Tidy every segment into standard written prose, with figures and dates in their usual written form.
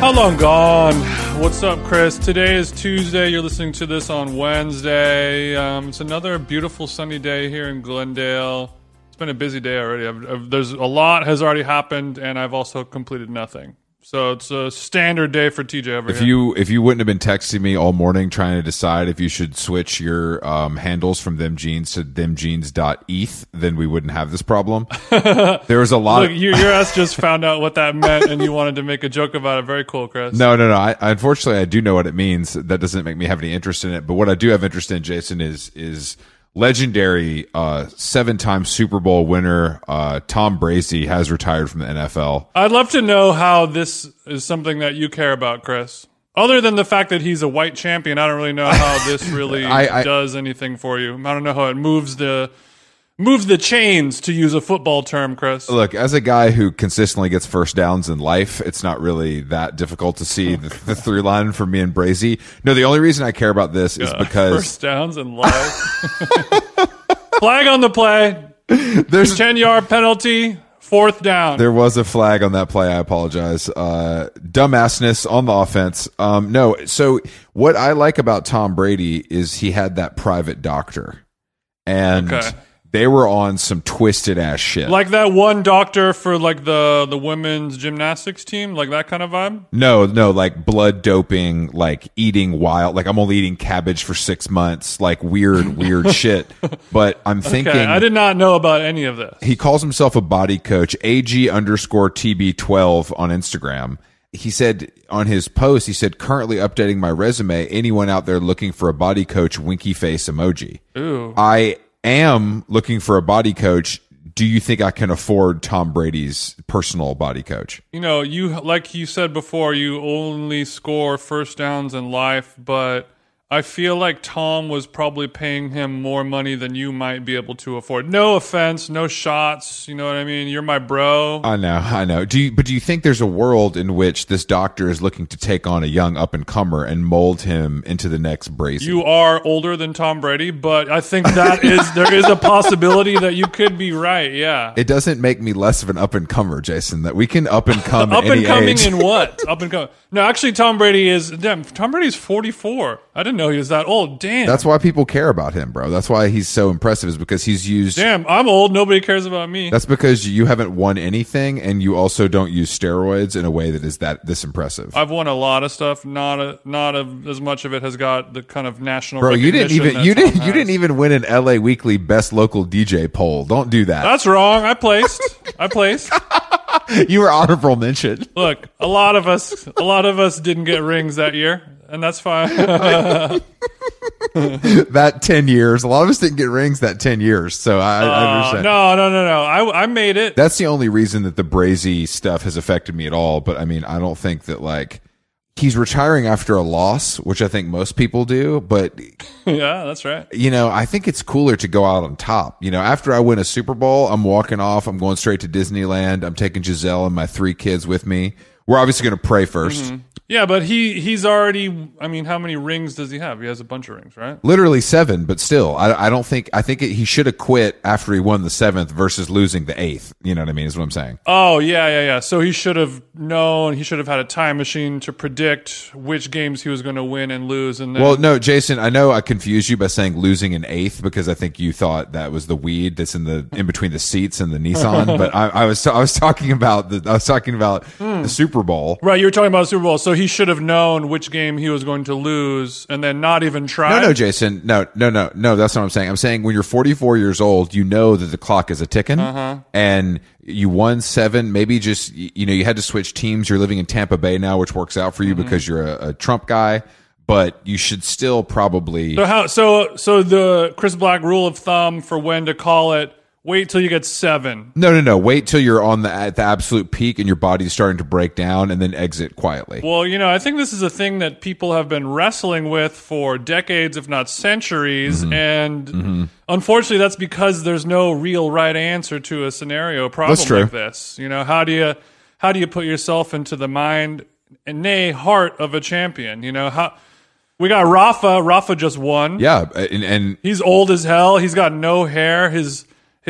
How long gone? What's up, Chris? Today is Tuesday. You're listening to this on Wednesday. It's another beautiful sunny day here in Glendale. It's been a busy day already. There's a lot has already happened, and I've also completed nothing. So it's a standard day for TJ over here. If you wouldn't have been texting me all morning trying to decide if you should switch your handles from themjeans to themjeans.eth, then we wouldn't have this problem. There was a lot. Look, your ass just found out what that meant, and you wanted to make a joke about it. Very cool, Chris. No. Unfortunately, I do know what it means. That doesn't make me have any interest in it. But what I do have interest in, Jason, is legendary 7-time Super Bowl winner Tom Brady has retired from the NFL. I'd love to know how this is something that you care about, Chris. Other than the fact that he's a white champion, I don't really know how this really does anything for you. I don't know how it moves the chains, to use a football term, Chris. Look, as a guy who consistently gets first downs in life, it's not really that difficult to see the through line for me and Brazy. No, the only reason I care about this is because first downs in life. Flag on the play. There's a 10-yard penalty. 4th down. There was a flag on that play. I apologize. Dumbassness on the offense. So what I like about Tom Brady is he had that private doctor. And they were on some twisted ass shit. Like that one doctor for like the women's gymnastics team, like that kind of vibe? No, like blood doping, like eating wild, like I'm only eating cabbage for 6 months, like weird shit. But I'm thinking, I did not know about any of this. He calls himself a body coach, AG_TB12 on Instagram. He said on his post, currently updating my resume, anyone out there looking for a body coach, winky face emoji. Ooh. I am looking for a body coach. Do you think I can afford Tom Brady's personal body coach? You know, like you said before, you only score first downs in life, but I feel like Tom was probably paying him more money than you might be able to afford. No offense, no shots. You know what I mean? You're my bro. I know. Do you think there's a world in which this doctor is looking to take on a young up-and-comer and mold him into the next Brady? You are older than Tom Brady, but I think that there is a possibility that you could be right, yeah. It doesn't make me less of an up-and-comer, Jason, that we can up-and-come at any age. Up-and-coming in what? Up-and-coming. No, actually, Tom Brady's 44. I didn't know he was that old. Damn. That's why people care about him, bro. That's why he's so impressive, is because he's used. Damn, I'm old. Nobody cares about me. That's because you haven't won anything, and you also don't use steroids in a way that is this impressive. I've won a lot of stuff. As much of it has got the kind of national. Bro, you didn't even win an LA Weekly Best Local DJ poll. Don't do that. That's wrong. I placed. You were honorable mention. Look, a lot of us didn't get rings that year. And that's fine. That 10 years. A lot of us didn't get rings that 10 years. So I understand. No. I made it. That's the only reason that the Brady stuff has affected me at all. But, I mean, I don't think that, like, he's retiring after a loss, which I think most people do. But, yeah, that's right. You know, I think it's cooler to go out on top. You know, after I win a Super Bowl, I'm walking off. I'm going straight to Disneyland. I'm taking Giselle and my 3 kids with me. We're obviously going to pray first. Mm-hmm. Yeah, but he's already, I mean, how many rings does he have? He has a bunch of rings, right? Literally 7, but still, I think he should have quit after he won the 7th versus losing the 8th. You know what I mean, is what I'm saying. Oh, yeah. So he should have known, he should have had a time machine to predict which games he was going to win and lose. And then, well, no, Jason, I know I confused you by saying losing an 8th because I think you thought that was the weed that's in between the seats and the Nissan, but I was talking about the Super Bowl. Right, you were talking about the Super Bowl. So he should have known which game he was going to lose and then not even try. No, Jason. No, that's not what I'm saying. I'm saying when you're 44 years old, you know that the clock is a ticking. Uh-huh. And you won 7, maybe just, you know, you had to switch teams. You're living in Tampa Bay now, which works out for you because you're a Trump guy. But you should still probably. So the Chris Black rule of thumb for when to call it. Wait till you get 7. No. Wait till you're on at the absolute peak and your body's starting to break down, and then exit quietly. Well, you know, I think this is a thing that people have been wrestling with for decades, if not centuries. Mm-hmm. And unfortunately, that's because there's no real right answer to a scenario problem like this. You know, how do you put yourself into the mind and heart of a champion? You know, we got Rafa. Rafa just won. Yeah, and he's old as hell. He's got no hair.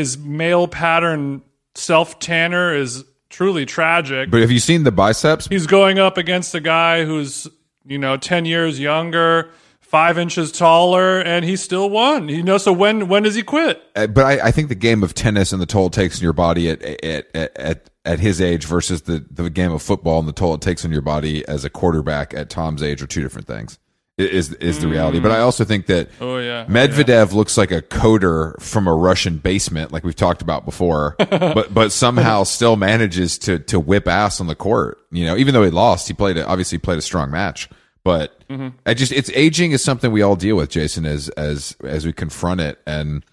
His male pattern self tanner is truly tragic. But have you seen the biceps? He's going up against a guy who's, 10 years younger, 5 inches taller, and he still won. So when does he quit? But I think the game of tennis and the toll it takes on your body at his age versus the game of football and the toll it takes on your body as a quarterback at Tom's age are two different things. Is the reality. But I also think that Medvedev looks like a coder from a Russian basement, like we've talked about before, but somehow still manages to whip ass on the court. Even though he lost, he obviously played a strong match. But it's aging is something we all deal with, Jason, as we confront it. And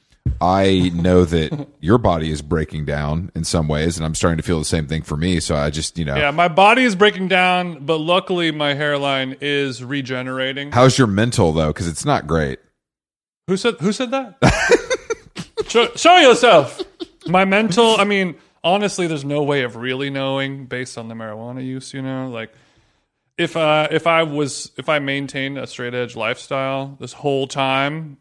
I know that your body is breaking down in some ways, and I'm starting to feel the same thing for me. So I just, yeah, my body is breaking down, but luckily my hairline is regenerating. How's your mental though? Because it's not great. Who said that? Show yourself. My mental. I mean, honestly, there's no way of really knowing based on the marijuana use. If I maintained a straight edge lifestyle this whole time,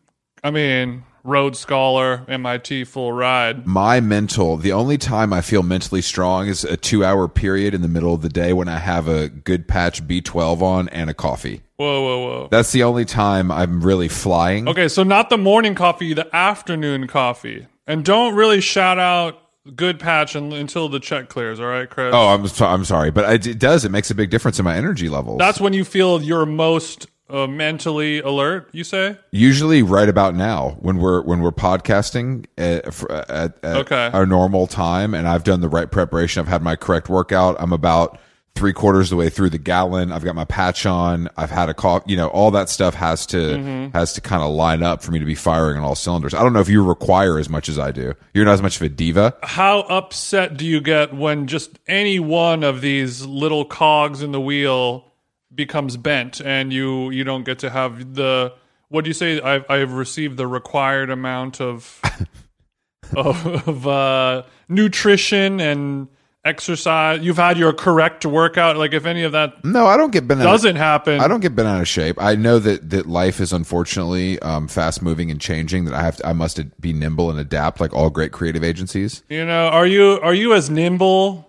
Rhodes Scholar, MIT, full ride. My mental, the only time I feel mentally strong is a 2-hour period in the middle of the day when I have a good patch B12 on and a coffee. Whoa. That's the only time I'm really flying. Okay, so not the morning coffee, the afternoon coffee. And don't really shout out good patch until the check clears, all right, Chris? Oh, I'm sorry, but it does. It makes a big difference in my energy levels. That's when you feel your most mentally alert, you say? Usually right about now when we're podcasting at our normal time, and I've done the right preparation. I've had my correct workout. I'm about 3/4 of the way through the gallon. I've got my patch on. I've had a cough. All that stuff has to kind of line up for me to be firing on all cylinders. I don't know if you require as much as I do. You're not as much of a diva. How upset do you get when just any one of these little cogs in the wheel becomes bent and you don't get to have the, what do you say? I've received the required amount of of nutrition and exercise. You've had your correct workout. Like if any of that, no, I don't get bent. Doesn't happen. I don't get bent out of shape. I know that life is unfortunately fast moving and changing. That I must be nimble and adapt, like all great creative agencies. Are you as nimble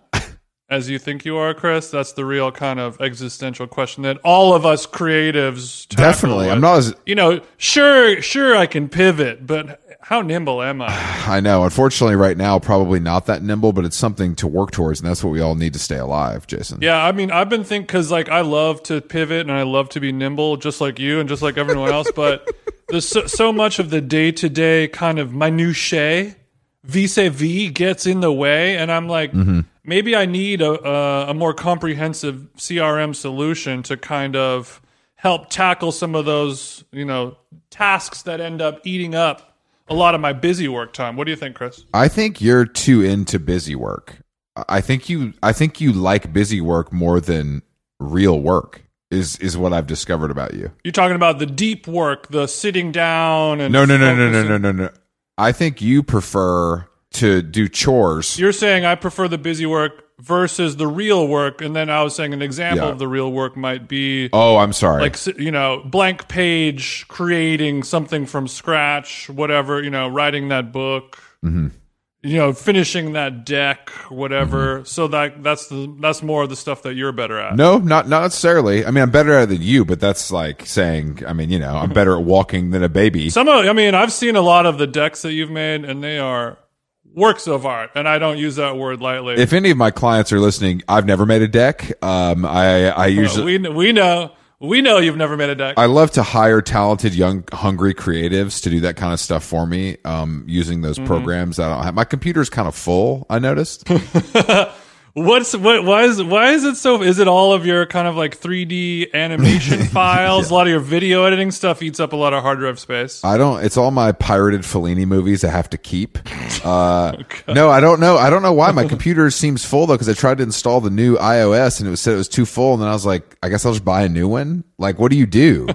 as you think you are, Chris? That's the real kind of existential question that all of us creatives tackle. Definitely. I'm not as... Sure I can pivot, but how nimble am I? I know. Unfortunately, right now, probably not that nimble, but it's something to work towards, and that's what we all need to stay alive, Jason. Yeah, I've been thinking, because I love to pivot, and I love to be nimble, just like you and just like everyone else, but there's so much of the day-to-day kind of minutiae, vis-a-vis, gets in the way, and I'm like... Mm-hmm. Maybe I need a more comprehensive CRM solution to kind of help tackle some of those, tasks that end up eating up a lot of my busy work time. What do you think, Chris? I think you're too into busy work. I think you like busy work more than real work. Is what I've discovered about you. You're talking about the deep work, the sitting down and No. I think you prefer to do chores. You're saying I prefer the busy work versus the real work, and then I was saying an example of the real work might be... Oh, I'm sorry. Blank page, creating something from scratch, whatever, writing that book, finishing that deck, whatever. Mm-hmm. So that's more of the stuff that you're better at. No, not necessarily. I'm better at it than you, but that's like saying, I'm better at walking than a baby. I've seen a lot of the decks that you've made, and they are... works of art, and I don't use that word lightly. If any of my clients are listening, I've never made a deck. I usually we know you've never made a deck. I love to hire talented, young, hungry creatives to do that kind of stuff for me. Using those programs that I don't have. My computer's kind of full, I noticed. Why is it so? Is it all of your kind of 3D animation files? Yeah. A lot of your video editing stuff eats up a lot of hard drive space. It's all my pirated Fellini movies I have to keep. No, I don't know. I don't know why my computer seems full though, because I tried to install the new iOS and it was too full, and then I was like, I guess I'll just buy a new one. Like, what do you do?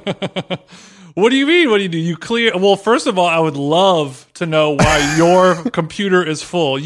What do you mean? What do you do? You clear? Well, first of all, I would love to know why your computer is full.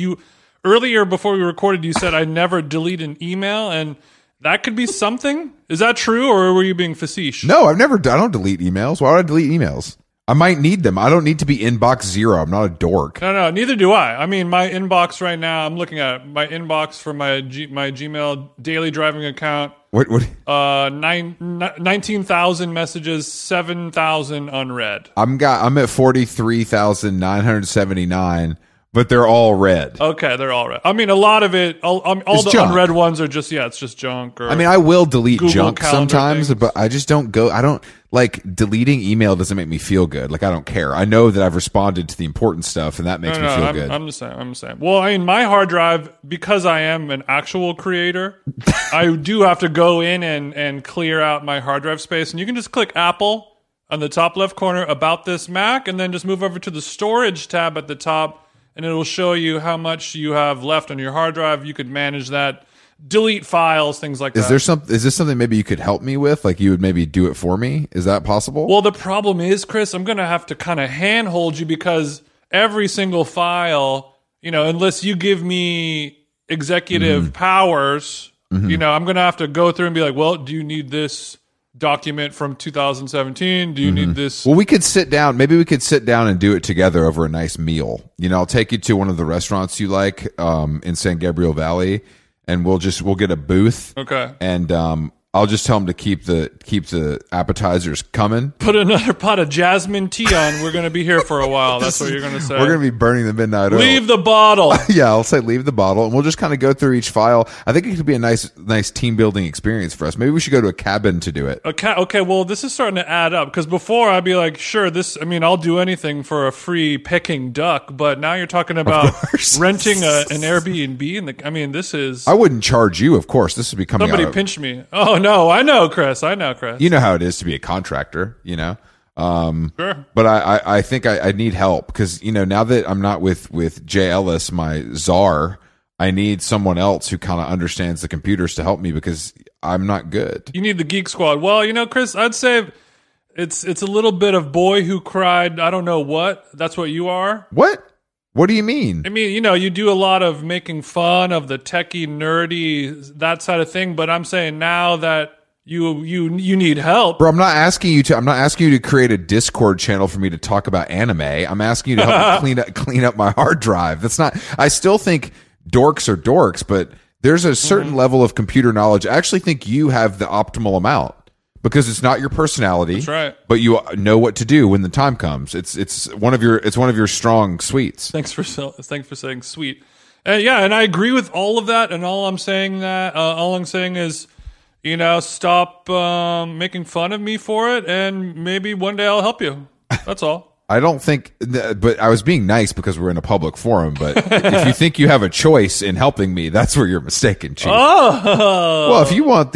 Earlier, before we recorded, you said I never delete an email, and that could be something. Is that true, or were you being facetious? No, I don't delete emails. Why would I delete emails? I might need them. I don't need to be inbox zero. I'm not a dork. No, neither do I. I mean, my inbox right now, I'm looking at it. My inbox for my Gmail daily driving account. What? 19,000 messages, 7,000 unread. I'm at 43,979, but they're all read. Okay, they're all read. I mean, a lot of it, all the junk. Unread ones are just, it's just junk. Or I mean, I will delete Google junk sometimes, things. But I just don't go. I don't like deleting email. Doesn't make me feel good. Like I don't care. I know that I've responded to the important stuff, and that makes me feel good. I'm the same. Well, I mean, my hard drive, because I am an actual creator, I do have to go in and clear out my hard drive space. And you can just click Apple on the top left corner, About This Mac, and then just move over to the Storage tab at the top. And it'll show you how much you have left on your hard drive. You could manage that, delete files, things like that. Is this something maybe you could help me with? Like you would maybe do it for me? Is that possible? Well, the problem is, Chris, I'm going to have to kind of handhold you because every single file, unless you give me executive powers, I'm going to have to go through and be like, well, do you need this document from 2017? Do you need this? Well, we could sit down. Maybe we could sit down and do it together over a nice meal. I'll take you to one of the restaurants you like in San Gabriel Valley, and we'll get a booth. Okay. And I'll just tell them to keep the appetizers coming. Put another pot of jasmine tea on. We're going to be here for a while. That's what you're going to say. We're going to be burning the midnight oil. Leave the bottle. Yeah, I'll say leave the bottle, and we'll just kind of go through each file. I think it could be a nice team building experience for us. Maybe we should go to a cabin to do it. Okay. Well, this is starting to add up because before I'd be like, sure, this. I mean, I'll do anything for a free picking duck, but now you're talking about renting an Airbnb. This is. I wouldn't charge you, of course. This would be coming. Somebody pinched me. Oh no. No, I know, Chris. You know how it is to be a contractor, Sure. But I think I need help because, now that I'm not with Jay Ellis, my czar, I need someone else who kind of understands the computers to help me because I'm not good. You need the Geek Squad. Well, Chris, I'd say it's a little bit of boy who cried, I don't know what. That's what you are. What? What do you mean? I mean, you do a lot of making fun of the techie, nerdy, that side of thing. But I'm saying now that you need help, bro. I'm not asking you to create a Discord channel for me to talk about anime. I'm asking you to help me clean up my hard drive. That's not. I still think dorks are dorks, but there's a certain level of computer knowledge. I actually think you have the optimal amount. Because it's not your personality, that's right. But you know what to do when the time comes. It's one of your strong suites. Thanks for saying sweet. And I agree with all of that. And all I'm saying is, stop making fun of me for it, and maybe one day I'll help you. That's all. I don't think, but I was being nice because we're in a public forum. But if you think you have a choice in helping me, that's where you're mistaken, Chief. Oh, well, if you want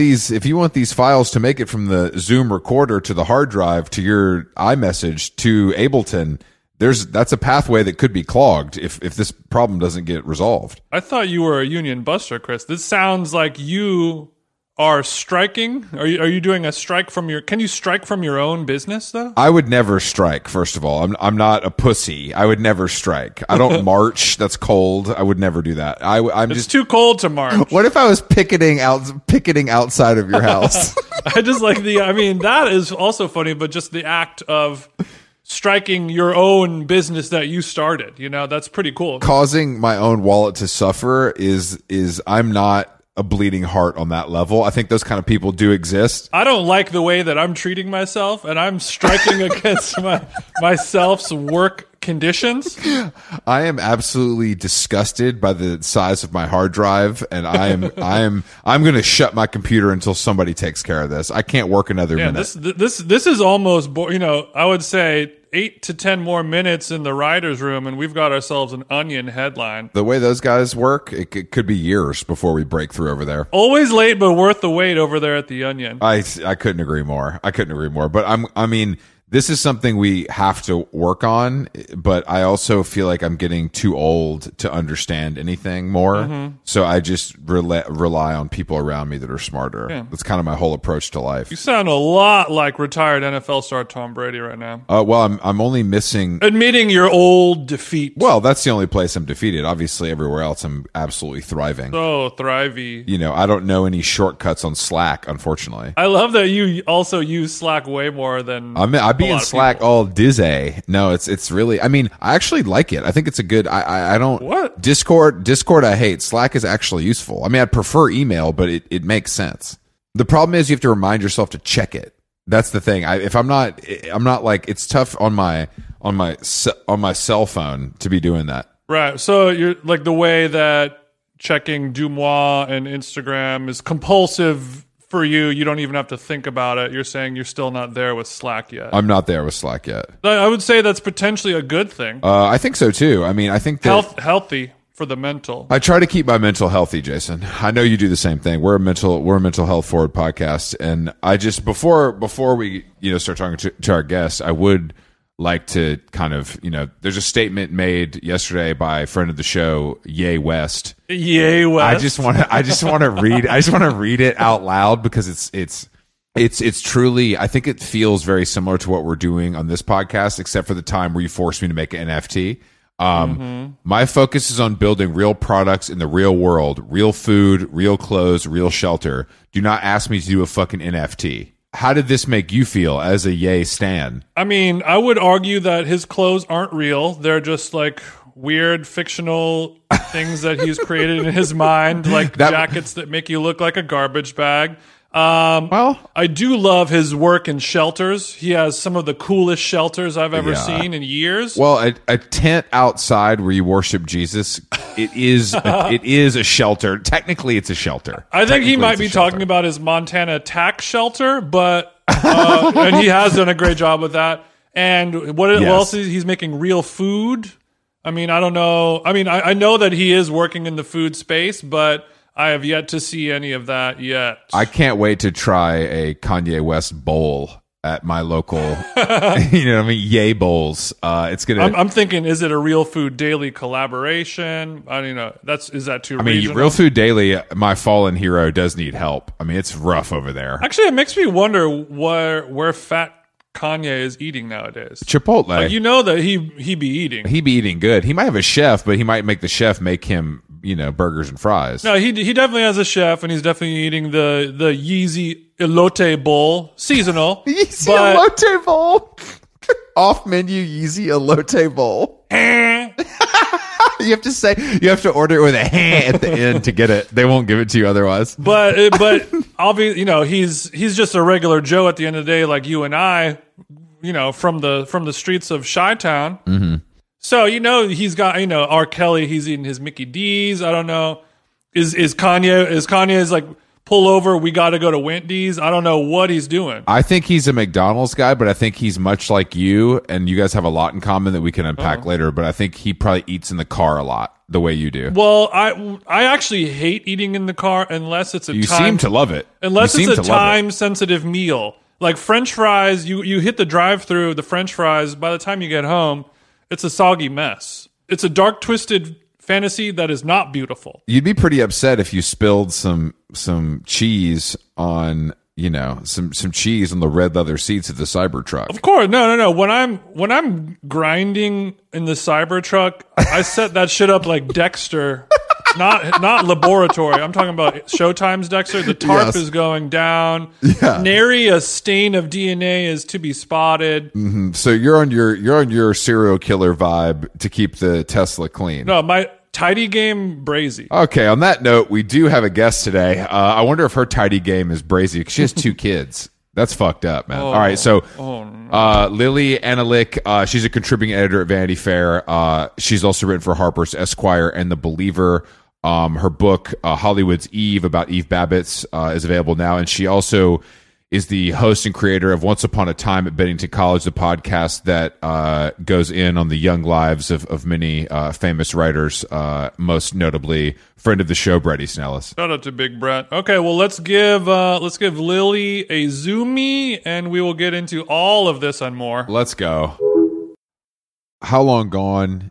these files to make it from the Zoom recorder to the hard drive to your iMessage to Ableton, that's a pathway that could be clogged if this problem doesn't get resolved. I thought you were a union buster, Chris. This sounds like you are striking. Are you doing a strike from your... Can you strike from your own business, though? I would never strike, first of all. I'm not a pussy. I would never strike. I don't march. That's cold. I would never do that. It's too cold to march. What if I was picketing outside of your house? I just like the... I mean, that is also funny, but just the act of striking your own business that you started. That's pretty cool. Causing my own wallet to suffer is I'm not a bleeding heart on that level. I think those kind of people do exist. I don't like the way that I'm treating myself, and I'm striking against myself's work conditions. I am absolutely disgusted by the size of my hard drive, and I'm going to shut my computer until somebody takes care of this. I can't work another minute. This is almost I would say 8 to 10 more minutes in the writer's room, and we've got ourselves an Onion headline. The way those guys work, it could be years before we break through over there. Always late, but worth the wait over there at the Onion. I couldn't agree more. But this is something we have to work on, but I also feel like I'm getting too old to understand anything more. So I just rely on people around me that are smarter. Yeah. That's kind of my whole approach to life. You sound a lot like retired NFL star Tom Brady right now. Well, I'm only missing... Admitting your old defeat. Well, that's the only place I'm defeated. Obviously, everywhere else I'm absolutely thriving. So thrivey. I don't know any shortcuts on Slack, unfortunately. I love that you also use Slack way more than... I mean, I've be in Slack people. All dizzy. No, it's really. I mean, I actually like it. I think it's a good. I don't. What? Discord. I hate. Slack is actually useful. I mean, I prefer email, but it makes sense. The problem is you have to remind yourself to check it. That's the thing. I'm not like, it's tough on my cell phone to be doing that. Right. So you're like the way that checking Dumois and Instagram is compulsive for you. You don't even have to think about it. You're saying you're still not there with Slack yet. I'm not there with Slack yet. I would say that's potentially a good thing. I think so too. I mean, I think that healthy for the mental. I try to keep my mental healthy, Jason. I know you do the same thing. We're a mental health forward podcast, and I just before we start talking to our guests, I would like to kind of there's a statement made yesterday by a friend of the show, Yay West. I just want to read it out loud because it's truly, I think it feels very similar to what we're doing on this podcast, except for the time where you forced me to make an NFT. Mm-hmm. My focus is on building real products in the real world, real food, real clothes, real shelter. Do not ask me to do a fucking NFT. How did this make you feel as a Yay stan? I mean, I would argue that his clothes aren't real. They're just like weird fictional things that he's created in his mind, like jackets that make you look like a garbage bag. I do love his work in shelters. He has some of the coolest shelters I've ever seen in years. Well, a tent outside where you worship Jesus, it is a shelter. Technically, it's a shelter. I think he might be talking about his Montana tax shelter, but and he has done a great job with that. And what else is he's making? Real food. I mean, I don't know. I mean, I know that he is working in the food space, but I have yet to see any of that yet. I can't wait to try a Kanye West bowl at my local, Yay bowls. It's gonna. I'm thinking, is it a Real Food Daily collaboration? I don't know. Is that too regional? Real Food Daily, my fallen hero, does need help. I mean, it's rough over there. Actually, it makes me wonder where fat Kanye is eating nowadays. Chipotle. That he be eating. He be eating good. He might have a chef, but he might make the chef make him burgers and fries. No, he definitely has a chef, and he's definitely eating the Yeezy Elote Bowl, seasonal. Yeezy Elote Bowl. Off menu Yeezy Elote Bowl. You have to order it with a hand at the end to get it. They won't give it to you otherwise. But obviously, he's just a regular Joe at the end of the day, like you and I, from the streets of Chi-Town. Mm-hmm. So, he's got, R. Kelly, he's eating his Mickey D's. I don't know. Is Kanye's like, pull over, we got to go to Wendy's? I don't know what he's doing. I think he's a McDonald's guy, but I think he's much like you, and you guys have a lot in common that we can unpack later, but I think he probably eats in the car a lot the way you do. Well, I actually hate eating in the car unless it's a time... You seem to love it. Unless it's a time-sensitive meal. Like French fries, you hit the drive-thru, the French fries, by the time you get home... It's a soggy mess. It's a dark, twisted fantasy that is not beautiful. You'd be pretty upset if you spilled some cheese on, some cheese on the red leather seats of the Cybertruck. Of course. No. When I'm grinding in the Cybertruck, I set that shit up like Dexter, not laboratory. I'm talking about Showtime's Dexter. The tarp is going down. Yeah. Nary a stain of DNA is to be spotted. Mm-hmm. So you're on your serial killer vibe to keep the Tesla clean. No, my tidy game brazy. Okay, on that note, we do have a guest today. I wonder if her tidy game is brazy because she has two kids. That's fucked up, man. All right, so Lili Anolik, she's a contributing editor at Vanity Fair. She's also written for Harper's, Esquire, and The Believer. Her book, Hollywood's Eve, about Eve Babitz, is available now. And she also is the host and creator of Once Upon a Time at Bennington College, the podcast that goes in on the young lives of many famous writers, most notably friend of the show, Bret Easton Ellis. Shout out to Big Bret. Okay, well, let's give Lili a zoomie, and we will get into all of this and more. Let's go. How Long Gone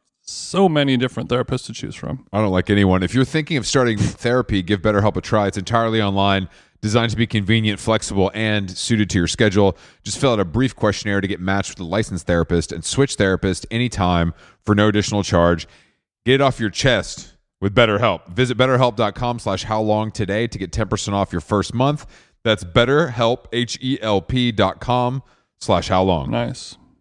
so many different therapists to choose from. I don't like anyone. If you're thinking of starting therapy, give BetterHelp a try. It's entirely online, designed to be convenient, flexible, and suited to your schedule. Just fill out a brief questionnaire to get matched with a licensed therapist and switch therapist anytime for no additional charge. Get it off your chest with BetterHelp. Visit BetterHelp.com/howlong today to get 10% off your first month. That's BetterHelp, HELP.com/howlong. Nice.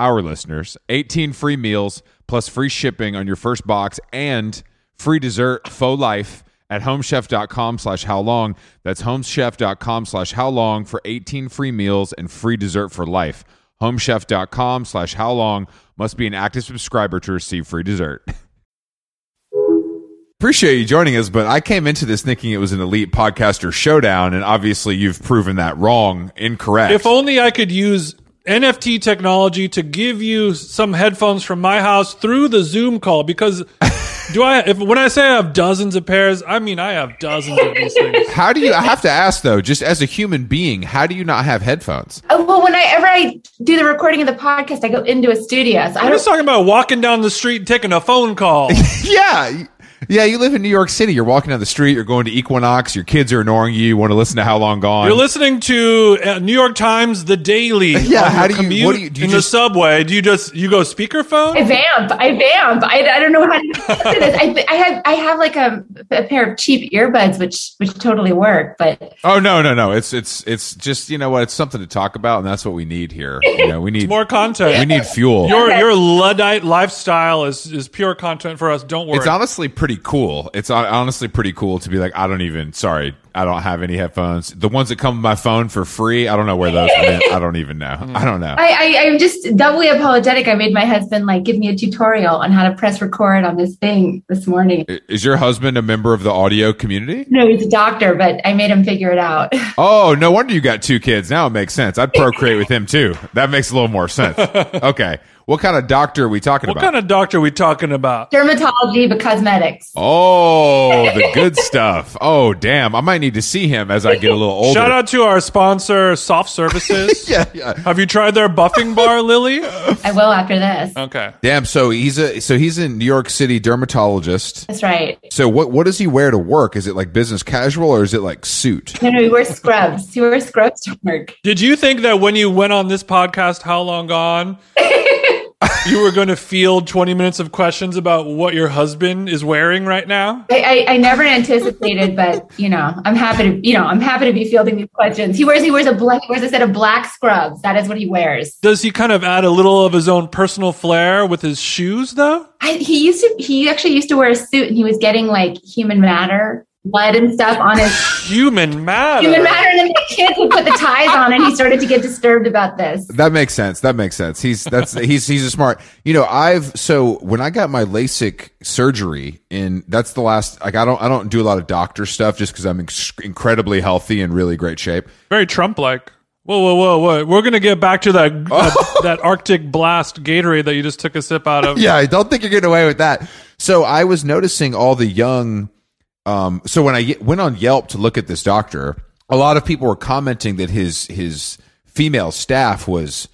our listeners, 18 free meals plus free shipping on your first box and free dessert for life at homechef.com/howlong. That's homechef.com/howlong for 18 free meals and free dessert for life. homechef.com/howlong. Must be an active subscriber to receive free dessert. Appreciate you joining us, but I came into this thinking it was an elite podcaster showdown, and obviously you've proven that wrong, incorrect. If only I could use NFT technology to give you some headphones from my house through the Zoom call, because when I say I have dozens of pairs, I mean I have dozens of these things. I have to ask though, just as a human being, how do you not have headphones? Oh, well, whenever I do the recording of the podcast, I go into a studio. So I'm just talking about walking down the street and taking a phone call. Yeah, you live in New York City. You're walking down the street. You're going to Equinox. Your kids are annoying you. You want to listen to How Long Gone. You're listening to New York Times, The Daily. Yeah, how do you commute? What do you do in the subway? Do you go speakerphone? I vamp. I don't know how to do this. I have like a pair of cheap earbuds, which totally work. But no, it's just, you know what? It's something to talk about, and that's what we need here. You know, we need more content. We need fuel. Your Luddite lifestyle is pure content for us. Don't worry. It's honestly pretty cool to be like, I don't have any headphones. The ones that come with my phone for free, I don't know where those went. I don't even know. I don't know. I'm just doubly apologetic. I made my husband give me a tutorial on how to press record on this thing this morning. Is your husband a member of the audio community? No, he's a doctor, but I made him figure it out. Oh, no wonder you got two kids. Now it makes sense. I'd procreate with him too. That makes a little more sense. Okay. What kind of doctor are we talking about? What kind of doctor are we talking about? Dermatology, but cosmetics. Oh, the good stuff. Oh, damn. I might need to see him as I get a little older. Shout out to our sponsor, Soft Services. Yeah. Have you tried their buffing bar, Lily? I will after this. Okay. Damn. So he's a New York City dermatologist. That's right. So what does he wear to work? Is it business casual or is it suit? No, he wears scrubs. He wears scrubs to work. Did you think that when you went on this podcast, How Long Gone? You were going to field 20 minutes of questions about what your husband is wearing right now? I never anticipated, but I'm happy to be fielding these questions. He wears a set of black scrubs. That is what he wears. Does he kind of add a little of his own personal flair with his shoes though? He actually used to wear a suit, and he was getting human matter, blood and stuff on his human matter, and then the kids would put the ties on, and he started to get disturbed about this. That makes sense. He's a smart. When I got my LASIK surgery, and that's the last. I don't do a lot of doctor stuff just because I'm incredibly healthy and really great shape. Very Trump-like. Whoa. We're going to get back to that Arctic Blast Gatorade that you just took a sip out of. Yeah, I don't think you're getting away with that. So I was noticing all the young. So when I went on Yelp to look at this doctor, a lot of people were commenting that his female staff was,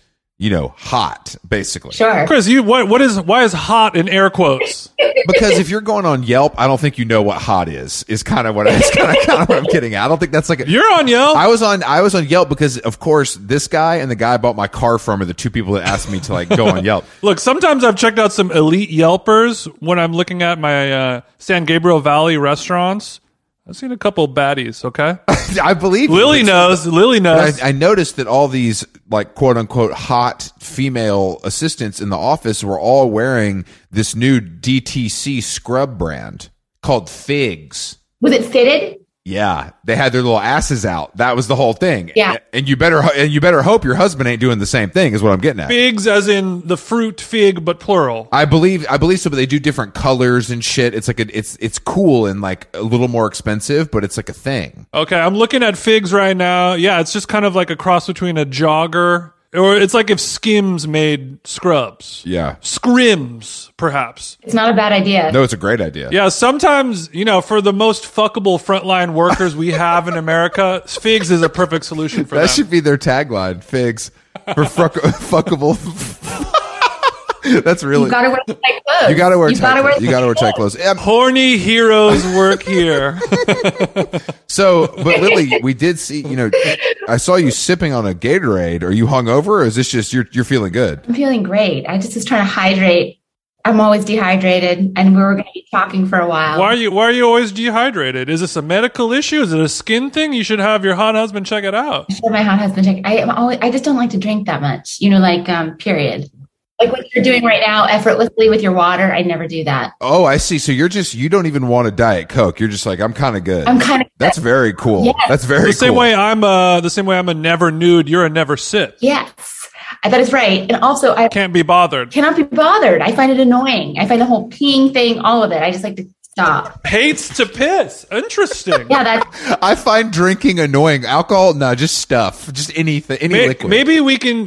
hot, basically. Sure. Chris, why is hot in air quotes? Because if you're going on Yelp, I don't think you know what hot is. Is kind of what I'm getting at. I don't think that's you're on Yelp. I was on Yelp because, of course, this guy and the guy I bought my car from are the two people that asked me to go on Yelp. Look, sometimes I've checked out some elite Yelpers when I'm looking at my San Gabriel Valley restaurants. I've seen a couple baddies, okay? I believe Lily knows. I noticed that all these, quote-unquote, hot female assistants in the office were all wearing this new DTC scrub brand called Figs. Was it fitted? Yeah. They had their little asses out. That was the whole thing. Yeah. And you better hope your husband ain't doing the same thing is what I'm getting at. Figs as in the fruit fig, but plural. I believe so, but they do different colors and shit. It's it's cool and a little more expensive, but it's a thing. Okay. I'm looking at Figs right now. Yeah. It's just kind of like a cross between a jogger or it's like if Skims made scrubs. Yeah. Scrims, perhaps. It's not a bad idea. No, it's a great idea. Yeah, sometimes, for the most fuckable frontline workers we have in America, Figs is a perfect solution for that. That should be their tagline, Figs, for fuckable. That's really... You gotta wear tight clothes. You gotta wear tight clothes. Horny heroes work here. So, but Lily, we did see, I saw you sipping on a Gatorade. Are you hungover or is this just, you're feeling good? I'm feeling great. I just was trying to hydrate. I'm always dehydrated, and we were going to be talking for a while. Why are you always dehydrated? Is this a medical issue? Is it a skin thing? You should have your hot husband check it out. I should have my hot husband check. I just don't like to drink that much, period. Like what you're doing right now effortlessly with your water. I never do that. Oh, I see. So you don't even want a Diet Coke. You're just like, I'm kind of good. That's very cool. Yes. That's very cool. The same way I'm a never nude. You're a never sip. Yes, that is right. And also I can't be bothered. Cannot be bothered. I find it annoying. I find the whole peeing thing, all of it. I just like to stop. Hates to piss. Interesting. Yeah, I find drinking annoying. Alcohol. No, just stuff. Just anything. Any liquid. Maybe we can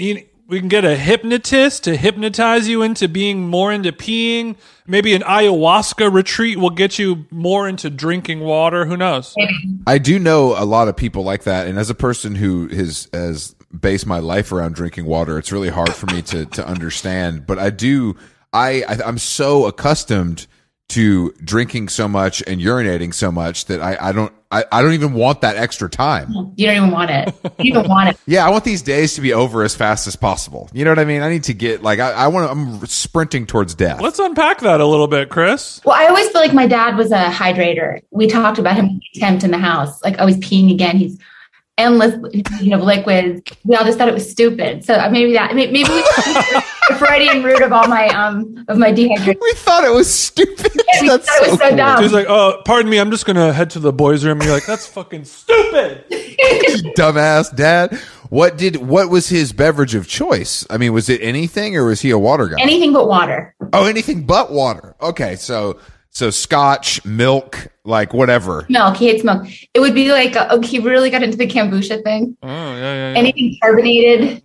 We can get a hypnotist to hypnotize you into being more into peeing. Maybe an ayahuasca retreat will get you more into drinking water. Who knows? I do know a lot of people like that. And as a person who has based my life around drinking water, it's really hard for me to understand. But I do. I'm so accustomed to drinking so much and urinating so much that I don't even want that extra time. You don't even want it. You don't want it. Yeah, I want these days to be over as fast as possible. You know what I mean? I need to get I'm sprinting towards death. Let's unpack that a little bit, Chris. Well, I always feel like my dad was a hydrator. We talked about him when we camped in the house. He's peeing again. He's endless, you know, liquids. We all just thought it was stupid. So maybe we the Freudian root of all my of my dehydration. We thought it was stupid. Yeah, we that's thought so it was so cool. Dumb. She was like, "Oh, pardon me, I'm just gonna head to the boys' room." And you're like, "That's fucking stupid." Dumbass dad. What was his beverage of choice? I mean, was it anything, or was he a water guy? Anything but water. Oh, anything but water. Okay, so scotch, milk, like whatever. Milk. He hates milk. It would be like, he really got into the kombucha thing. Oh, yeah. Anything carbonated,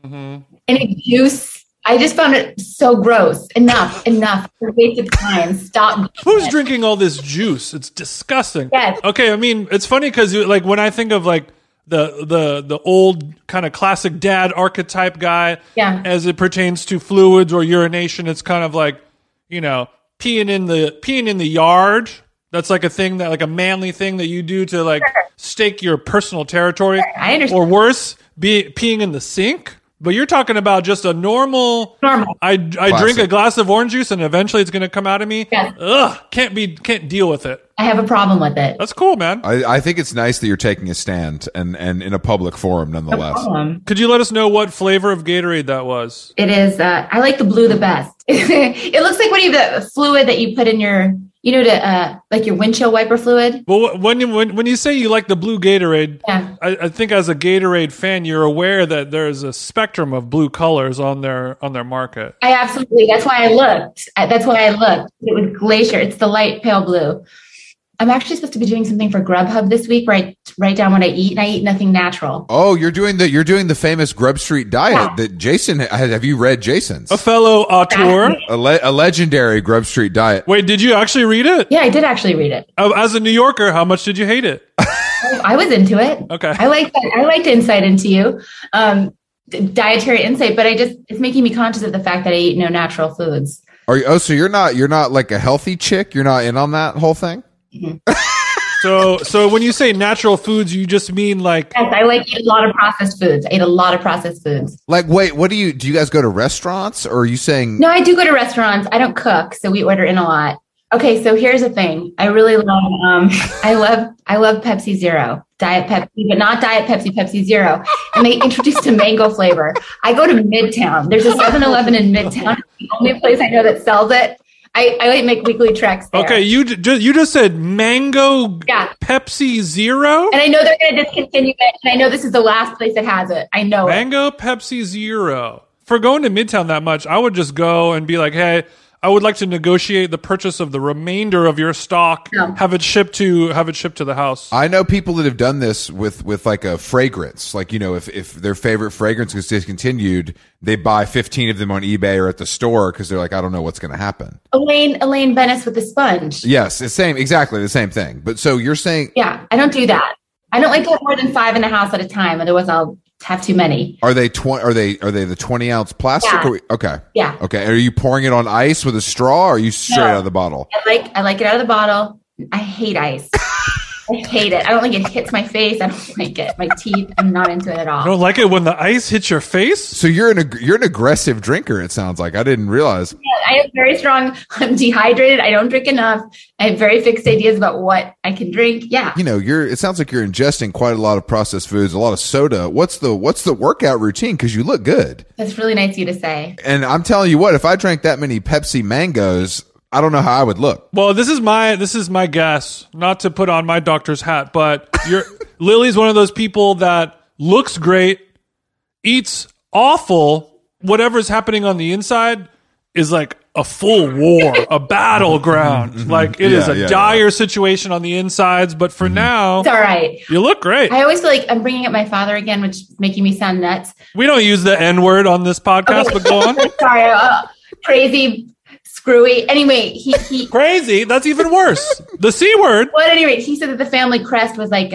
any juice. I just found it so gross. Enough. It's a waste of time. Stop. Who's drinking all this juice? It's disgusting. Yes. Okay, I mean, it's funny because like when I think of like the old kind of classic dad archetype guy as it pertains to fluids or urination, it's kind of like, you know, peeing in the yard. That's like a thing that, like a manly thing that you do to like stake your personal territory. Sure, I understand. Or worse, peeing in the sink. But you're talking about just a normal. I drink a glass of orange juice and eventually it's going to come out of me. Yes. Ugh, can't deal with it. I have a problem with it. That's cool, man. I think it's nice that you're taking a stand and in a public forum nonetheless. No problem. Could you let us know what flavor of Gatorade that was? It is. I like the blue the best. It looks like one of the fluid that you put in your, you know, to like your windshield wiper fluid. Well, when you say you like the blue Gatorade, I think as a Gatorade fan, you're aware that there's a spectrum of blue colors on their market. I absolutely. That's why I looked. It was Glacier. It's the light pale blue. I'm actually supposed to be doing something for Grubhub this week, right? Write down what I eat, and I eat nothing natural. Oh, you're doing the famous Grub Street Diet that Jason. Have you read Jason's? A fellow auteur, a legendary Grub Street Diet. Wait, did you actually read it? Yeah, I did actually read it. As a New Yorker, how much did you hate it? I was into it. Okay, I like that. I liked insight into you, dietary insight. But it's making me conscious of the fact that I eat no natural foods. So you're not like a healthy chick. You're not in on that whole thing. So when you say natural foods, you just mean like? Yes, I eat a lot of processed foods. Like, wait, what do you guys go to restaurants, or are you saying? No, I do go to restaurants. I don't cook, so we order in a lot. Okay, so here's the thing. I really love, I love Pepsi Zero, Diet Pepsi, but not Diet Pepsi, Pepsi Zero. And they introduced a mango flavor. I go to Midtown. There's a 7-Eleven in Midtown. It's the only place I know that sells it. I make weekly treks there. Okay, you just said mango Pepsi Zero? And I know they're going to discontinue it, and I know this is the last place that has it. I know Mango Pepsi Zero. For going to Midtown that much, I would just go and be like, hey, I would like to negotiate the purchase of the remainder of your stock. Yeah. Have it shipped to the house. I know people that have done this with like a fragrance. Like, you know, if their favorite fragrance gets discontinued, they buy 15 of them on eBay or at the store because they're like, I don't know what's going to happen. Elaine Bennis with the sponge. Yes, exactly the same thing. But so you're saying, yeah, I don't do that. I don't like to have more than 5 in the house at a time. Otherwise, I'll have too many. Are they Are they the 20-ounce plastic? Yeah. Okay. Are you pouring it on ice with a straw, or are you straight out of the bottle? I like it out of the bottle. I hate ice. I hate it. I don't like it hits my face. I don't like it. My teeth. I'm not into it at all. I don't like it when the ice hits your face. So you're an aggressive drinker. It sounds like. I didn't realize. Yeah, I am very strong. I'm dehydrated. I don't drink enough. I have very fixed ideas about what I can drink. Yeah. You know, it sounds like you're ingesting quite a lot of processed foods, a lot of soda. What's the workout routine? Because you look good. That's really nice of you to say. And I'm telling you what, if I drank that many Pepsi mangoes, I don't know how I would look. Well, this is my guess, not to put on my doctor's hat, but Lily's one of those people that looks great, eats awful, whatever's happening on the inside is like a full war, a battleground. Like it is a dire situation on the insides, but for now, it's all right. You look great. I always feel like I'm bringing up my father again, which is making me sound nuts. We don't use the N-word on this podcast, but go on. Sorry, crazy. Screwy. Anyway, he crazy. That's even worse. The C word. Well, at any rate, he said that the family crest was like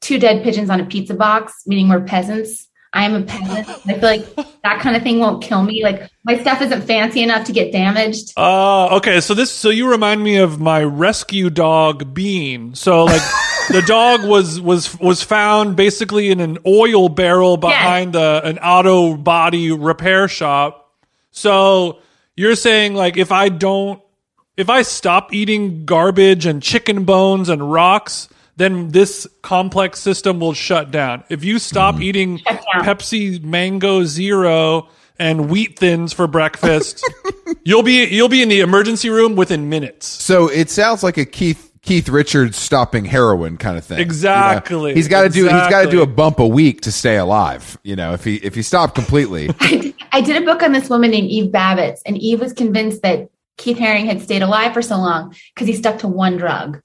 two dead pigeons on a pizza box, meaning we're peasants. I am a peasant. I feel like that kind of thing won't kill me. Like my stuff isn't fancy enough to get damaged. Oh, okay. So you remind me of my rescue dog Bean. So like the dog was found basically in an oil barrel behind an auto body repair shop. So you're saying like if I stop eating garbage and chicken bones and rocks, then this complex system will shut down. If you stop eating Pepsi Mango Zero and Wheat Thins for breakfast, you'll be in the emergency room within minutes. So it sounds like a Keith Richards stopping heroin kind of thing. Exactly. You know, he's got to do a bump a week to stay alive. You know, if he stopped completely. I did a book on this woman named Eve Babitz, and Eve was convinced that Keith Haring had stayed alive for so long because he stuck to one drug,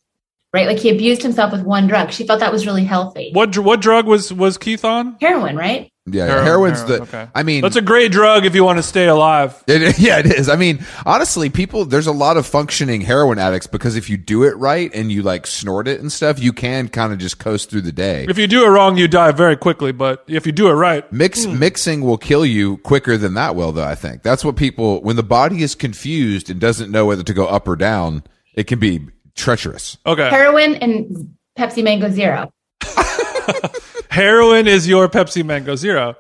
right? Like he abused himself with one drug. She felt that was really healthy. What drug was Keith on? Heroin, right? Yeah, heroin's the. Okay. I mean, that's a great drug if you want to stay alive. It is. I mean, honestly, there's a lot of functioning heroin addicts because if you do it right and you like snort it and stuff, you can kind of just coast through the day. If you do it wrong, you die very quickly. But if you do it right, mixing will kill you quicker than that will, though. I think that's what people, when the body is confused and doesn't know whether to go up or down, it can be treacherous. Okay, heroin and Pepsi Mango Zero. Heroin is your Pepsi Mango Zero.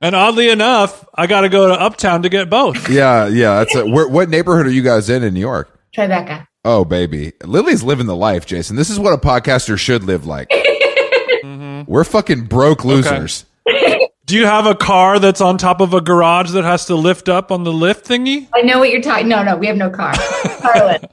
And oddly enough, I got to go to Uptown to get both. Yeah. That's what neighborhood are you guys in New York? Tribeca. Oh, baby. Lily's living the life, Jason. This is what a podcaster should live like. Mm-hmm. We're fucking broke losers. Okay. Do you have a car that's on top of a garage that has to lift up on the lift thingy? I know what you're talking. No, we have no car.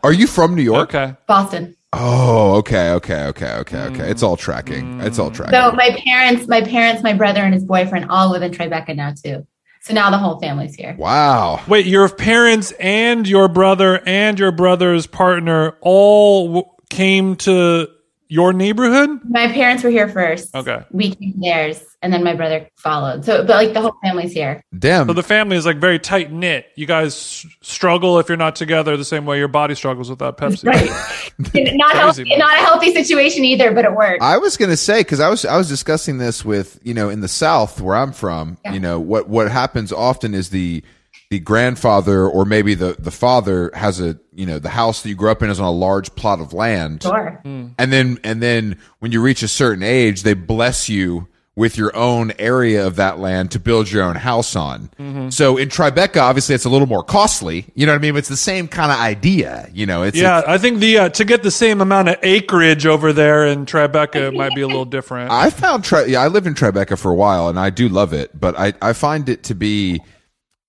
Are you from New York? Okay. Boston. Oh, okay. It's all tracking. So my parents, my brother and his boyfriend all live in Tribeca now too. So now the whole family's here. Wow. Wait, your parents and your brother and your brother's partner all came to your neighborhood? My parents were here first. Okay. We came to theirs and then my brother followed. So, but like the whole family's here. Damn. So the family is like very tight knit. You guys struggle if you're not together the same way your body struggles without Pepsi. Right. Not a healthy situation either, but it worked. I was going to say, because I was discussing this with, you know, in the South where I'm from, yeah. You know, what happens often is the grandfather or maybe the father has a, you know, the house that you grew up in is on a large plot of land. Sure. Mm. And then when you reach a certain age, they bless you with your own area of that land to build your own house on. Mm-hmm. So in Tribeca, obviously it's a little more costly. You know what I mean? But it's the same kind of idea, you know, I think the, to get the same amount of acreage over there in Tribeca, it might be a little different. I lived in Tribeca for a while and I do love it, but I find it to be,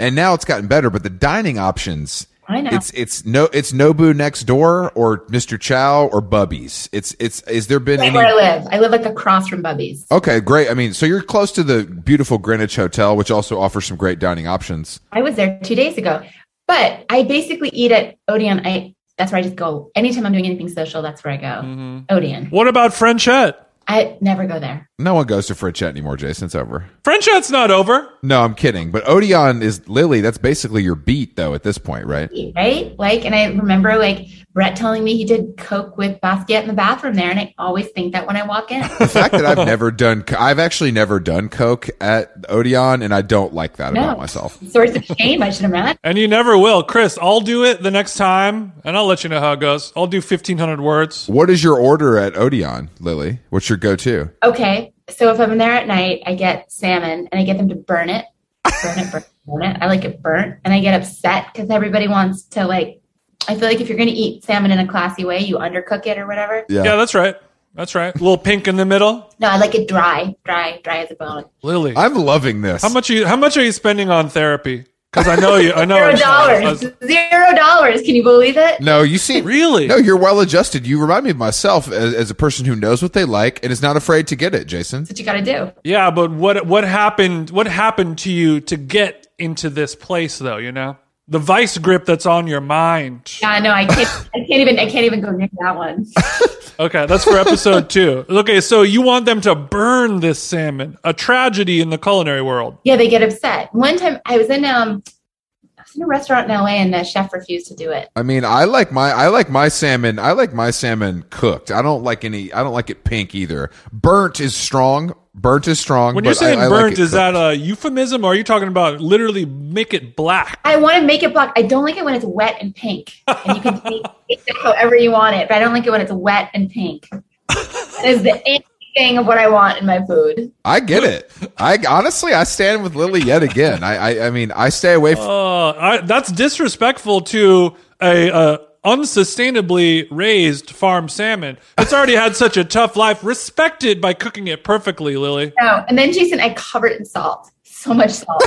and now it's gotten better, but the dining options, I know. It's Nobu next door or Mr. Chow or Bubby's. Is there been any? Where I live. I live like across from Bubby's. Okay, great. I mean, so you're close to the beautiful Greenwich Hotel, which also offers some great dining options. I was there 2 days ago, but I basically eat at Odeon. That's where I just go. Anytime I'm doing anything social, that's where I go. Mm-hmm. Odeon. What about Frenchette? I never go there. No one goes to Frenchette anymore, Jason. It's over. Frenchette's not over. No, I'm kidding. But Odeon is, Lily, that's basically your beat, though, at this point, right? Right? Like, and I remember, like, Bret telling me he did Coke with Basquiat in the bathroom there, and I always think that when I walk in. The fact that I've actually never done Coke at Odeon, and I don't like that about myself. Source of shame, I should have read. And you never will. Chris, I'll do it the next time, and I'll let you know how it goes. I'll do 1,500 words. What is your order at Odeon, Lily? What's your go-to? Okay, so if I'm there at night, I get salmon, and I get them to burn it. I like it burnt, and I get upset because everybody wants to, like, I feel like if you're going to eat salmon in a classy way, you undercook it or whatever. Yeah, that's right. A little pink in the middle. No, I like it dry as a bone. Lily, I'm loving this. How much are you spending on therapy? Because I know you. I know $0. Can you believe it? No, you seem really. No, you're well adjusted. You remind me of myself as a person who knows what they like and is not afraid to get it, Jason. That's what you got to do. Yeah, but what happened? What happened to you to get into this place, though? You know. The vice grip that's on your mind. Yeah, no, I can't even go near that one. Okay, that's for episode 2. Okay, so you want them to burn this salmon, a tragedy in the culinary world. Yeah, they get upset. One time I was in a restaurant in LA and the chef refused to do it. I mean, I like my salmon cooked. I don't like it pink either. Burnt is strong. Burnt is strong. When you're saying burnt, is that a euphemism or are you talking about literally make it black? I want to make it black. I don't like it when it's wet and pink. And you can take it however you want it, but I don't like it when it's wet and pink. That is the thing of what I want in my food. I get it. I honestly stand with Lily yet again. I mean, I stay away from... that's disrespectful to a unsustainably raised farm salmon. It's already had such a tough life, respected by cooking it perfectly, Lily. No, and then Jason, I covered it in salt. So much salt.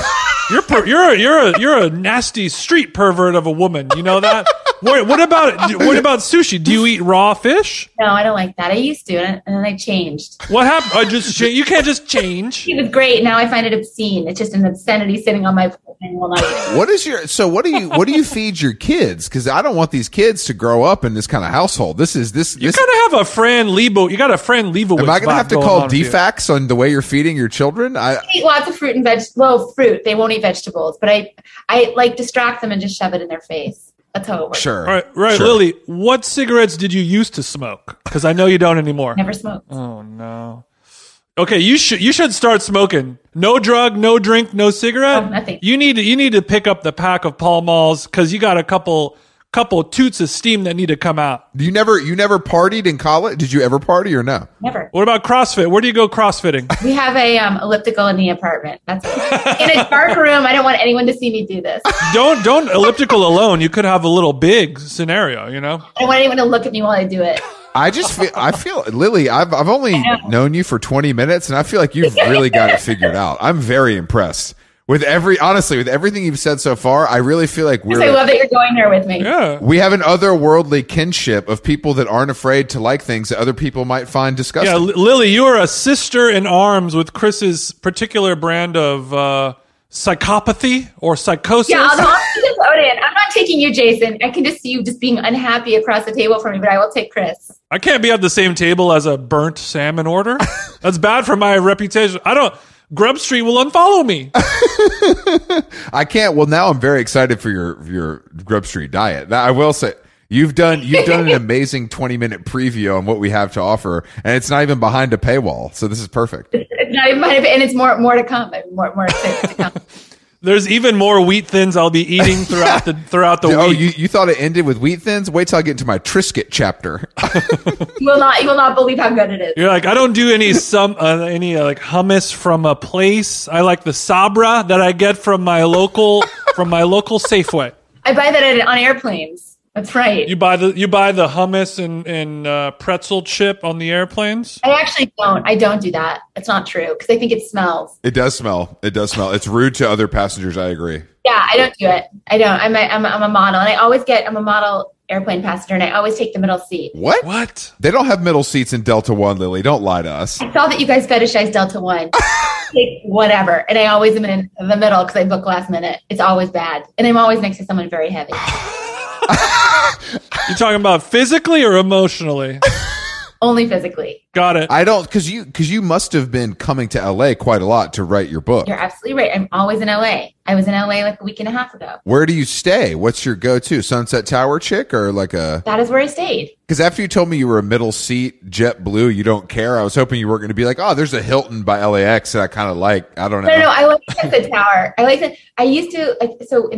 You're a nasty street pervert of a woman. You know that? What about sushi? Do you eat raw fish? No, I don't like that. I used to, and then I changed. What happened? You can't just change. It was great. Now I find it obscene. It's just an obscenity sitting on my plate. And will not eat. What do you feed your kids? Because I don't want these kids to grow up in this kind of household. You got a Fran Lebowitz. Am I going to have to call defects on the way you're feeding your children? I eat lots of fruit and vegetables. Well, fruit. They won't eat vegetables, but I like distract them and just shove it in their face. That's how it works. Sure. All right, sure. Lily, what cigarettes did you used to smoke? Because I know you don't anymore. Never smoked. Oh, no. Okay, you should start smoking. No drug, no drink, no cigarette. Oh, nothing. You need to pick up the pack of Pall Malls because you got a couple toots of steam that need to come out. You never partied in college? Did you ever party or no? Never. What about CrossFit? Where do you go CrossFitting? We have a elliptical in the apartment. That's it. In a dark room. I don't want anyone to see me do this. Don't elliptical alone. You could have a little big scenario, you know? I don't want anyone to look at me while I do it. I feel Lily, I've only known you for 20 minutes and I feel like you've really got it figured out. I'm very impressed. Honestly, with everything you've said so far, I really feel like I love that you're going there with me. Yeah. We have an otherworldly kinship of people that aren't afraid to like things that other people might find disgusting. Yeah, Lily, you are a sister in arms with Chris's particular brand of psychopathy or psychosis. Yeah, I'll just load in. I'm not taking you, Jason. I can just see you just being unhappy across the table from me, but I will take Chris. I can't be at the same table as a burnt salmon order. That's bad for my reputation. Grub Street will unfollow me. I can't. Well, now I'm very excited for your Grub Street diet. Now, I will say you've done an amazing 20-minute preview on what we have to offer, and it's not even behind a paywall. So this is perfect. It's not even behind, and it's more to come. More to come. There's even more wheat thins I'll be eating throughout the week. Oh, you thought it ended with wheat thins? Wait till I get into my Triscuit chapter. You will not believe how good it is. You're like, I don't do any hummus from a place. I like the Sabra that I get from my local Safeway. I buy that on airplanes. That's right. You buy the hummus and pretzel chip on the airplanes? I actually don't. I don't do that. It's not true because I think it smells. It does smell. It's rude to other passengers. I agree. Yeah, I don't do it. I don't. I'm a model, and I always get. I'm a model airplane passenger, and I always take the middle seat. What? They don't have middle seats in Delta One, Lily. Don't lie to us. I saw that you guys fetishize Delta One. Take whatever, and I always am in the middle because I book last minute. It's always bad, and I'm always next to someone very heavy. You talking about physically or emotionally? Only physically. Got it. I don't, because you must have been coming to LA quite a lot to write your book. You're absolutely right. I'm always in LA. I was in LA like a week and a half ago. Where do you stay? What's your go-to? Sunset Tower chick or like a... That is where I stayed. Because after you told me you were a middle seat JetBlue, you don't care. I was hoping you weren't going to be like, oh, there's a Hilton by LAX that I kind of like. I don't know. No, I like Sunset Tower. I like that. I used to, like, so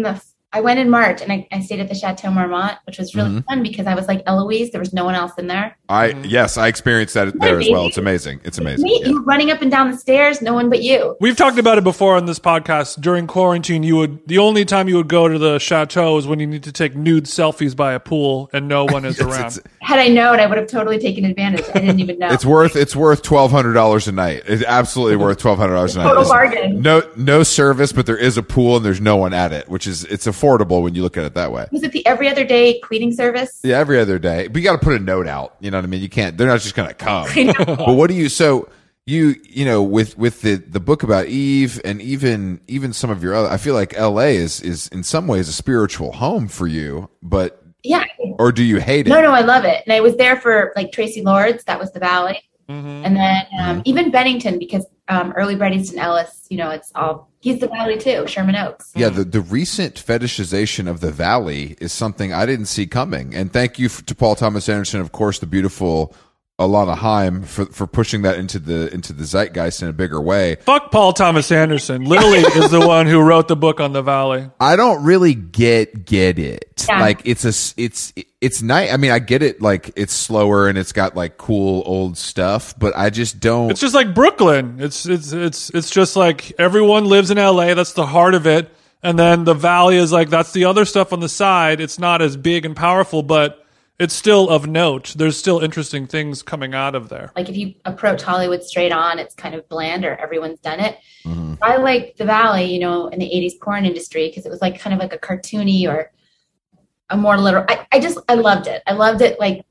I went in March and I stayed at the Chateau Marmont, which was really fun because I was like Eloise. There was no one else in there. Yes, I experienced that there as well. It's amazing. Yeah. You were running up and down the stairs, no one but you. We've talked about it before on this podcast. During quarantine, the only time you would go to the Chateau is when you need to take nude selfies by a pool and no one is around. Had I known, I would have totally taken advantage. I didn't even know. It's worth $1,200 a night. It's absolutely worth $1,200 a night. Total bargain. No service, but there is a pool and there's no one at it, which is it's affordable. Affordable when you look at it that way. Was it the every other day cleaning service? Yeah, every other day. But you got to put a note out. You know what I mean? You can't. They're not just going to come. But what do you? So you know, with the book about Eve and even some of your other. I feel like L.A. is in some ways a spiritual home for you. But yeah, or do you hate it? No, I love it. And I was there for like Tracy Lords. That was the Valley, and then even Bennington because early Bret Easton Ellis. You know, it's all. He's the Valley too, Sherman Oaks. Yeah, the recent fetishization of the Valley is something I didn't see coming. And thank you to Paul Thomas Anderson, of course, the beautiful Alana Haim for pushing that into the zeitgeist in a bigger way. Fuck Paul Thomas Anderson. Literally is the one who wrote the book on the Valley. I don't really get it. Yeah. Like it's nice. I mean, I get it. Like it's slower and it's got like cool old stuff, but I just don't. It's just like Brooklyn. It's just like everyone lives in LA. That's the heart of it. And then the valley is like, that's the other stuff on the side. It's not as big and powerful, but it's still of note. There's still interesting things coming out of there. Like if you approach Hollywood straight on, it's kind of bland or everyone's done it. Mm-hmm. I like the valley, you know, in the 80s porn industry, because it was like kind of like a cartoony or a more literal. I loved it. I loved it, like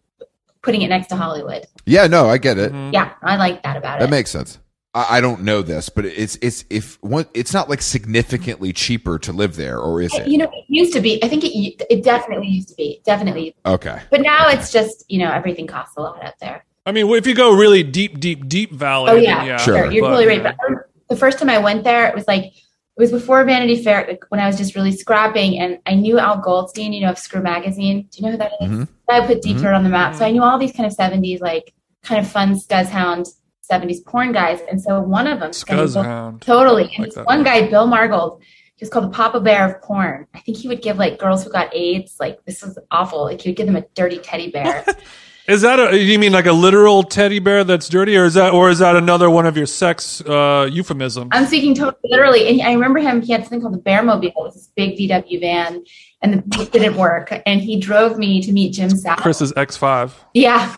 putting it next to Hollywood. Yeah, no, I get it. Mm-hmm. Yeah, I like that about it. That makes sense. I don't know this, but it's not like significantly cheaper to live there, or is it? You know, it used to be. I think it definitely used to be. Definitely. Okay. But now it's just, you know, everything costs a lot out there. I mean, if you go really deep valley. Oh yeah, yeah, sure. You're totally right. But the first time I went there, it was before Vanity Fair, like, when I was just really scrapping, and I knew Al Goldstein, you know, of Screw Magazine. Do you know who that is? Mm-hmm. I put Deep Throat on the map, so I knew all these kind of 70s, like kind of fun scuzzhound 70s porn guys, and so one of them, totally, and this one guy, Bill Margold, he was called the Papa Bear of porn. I think he would give like girls who got AIDS, like, this is awful, like he would give them a dirty teddy bear. Is that you mean like a literal teddy bear that's dirty, or is that another one of your sex euphemisms? I'm speaking totally literally, and I remember him. He had something called the Bearmobile. It was this big VW van, and it didn't work. And he drove me to meet Jim Savile. Chris's X5. Yeah,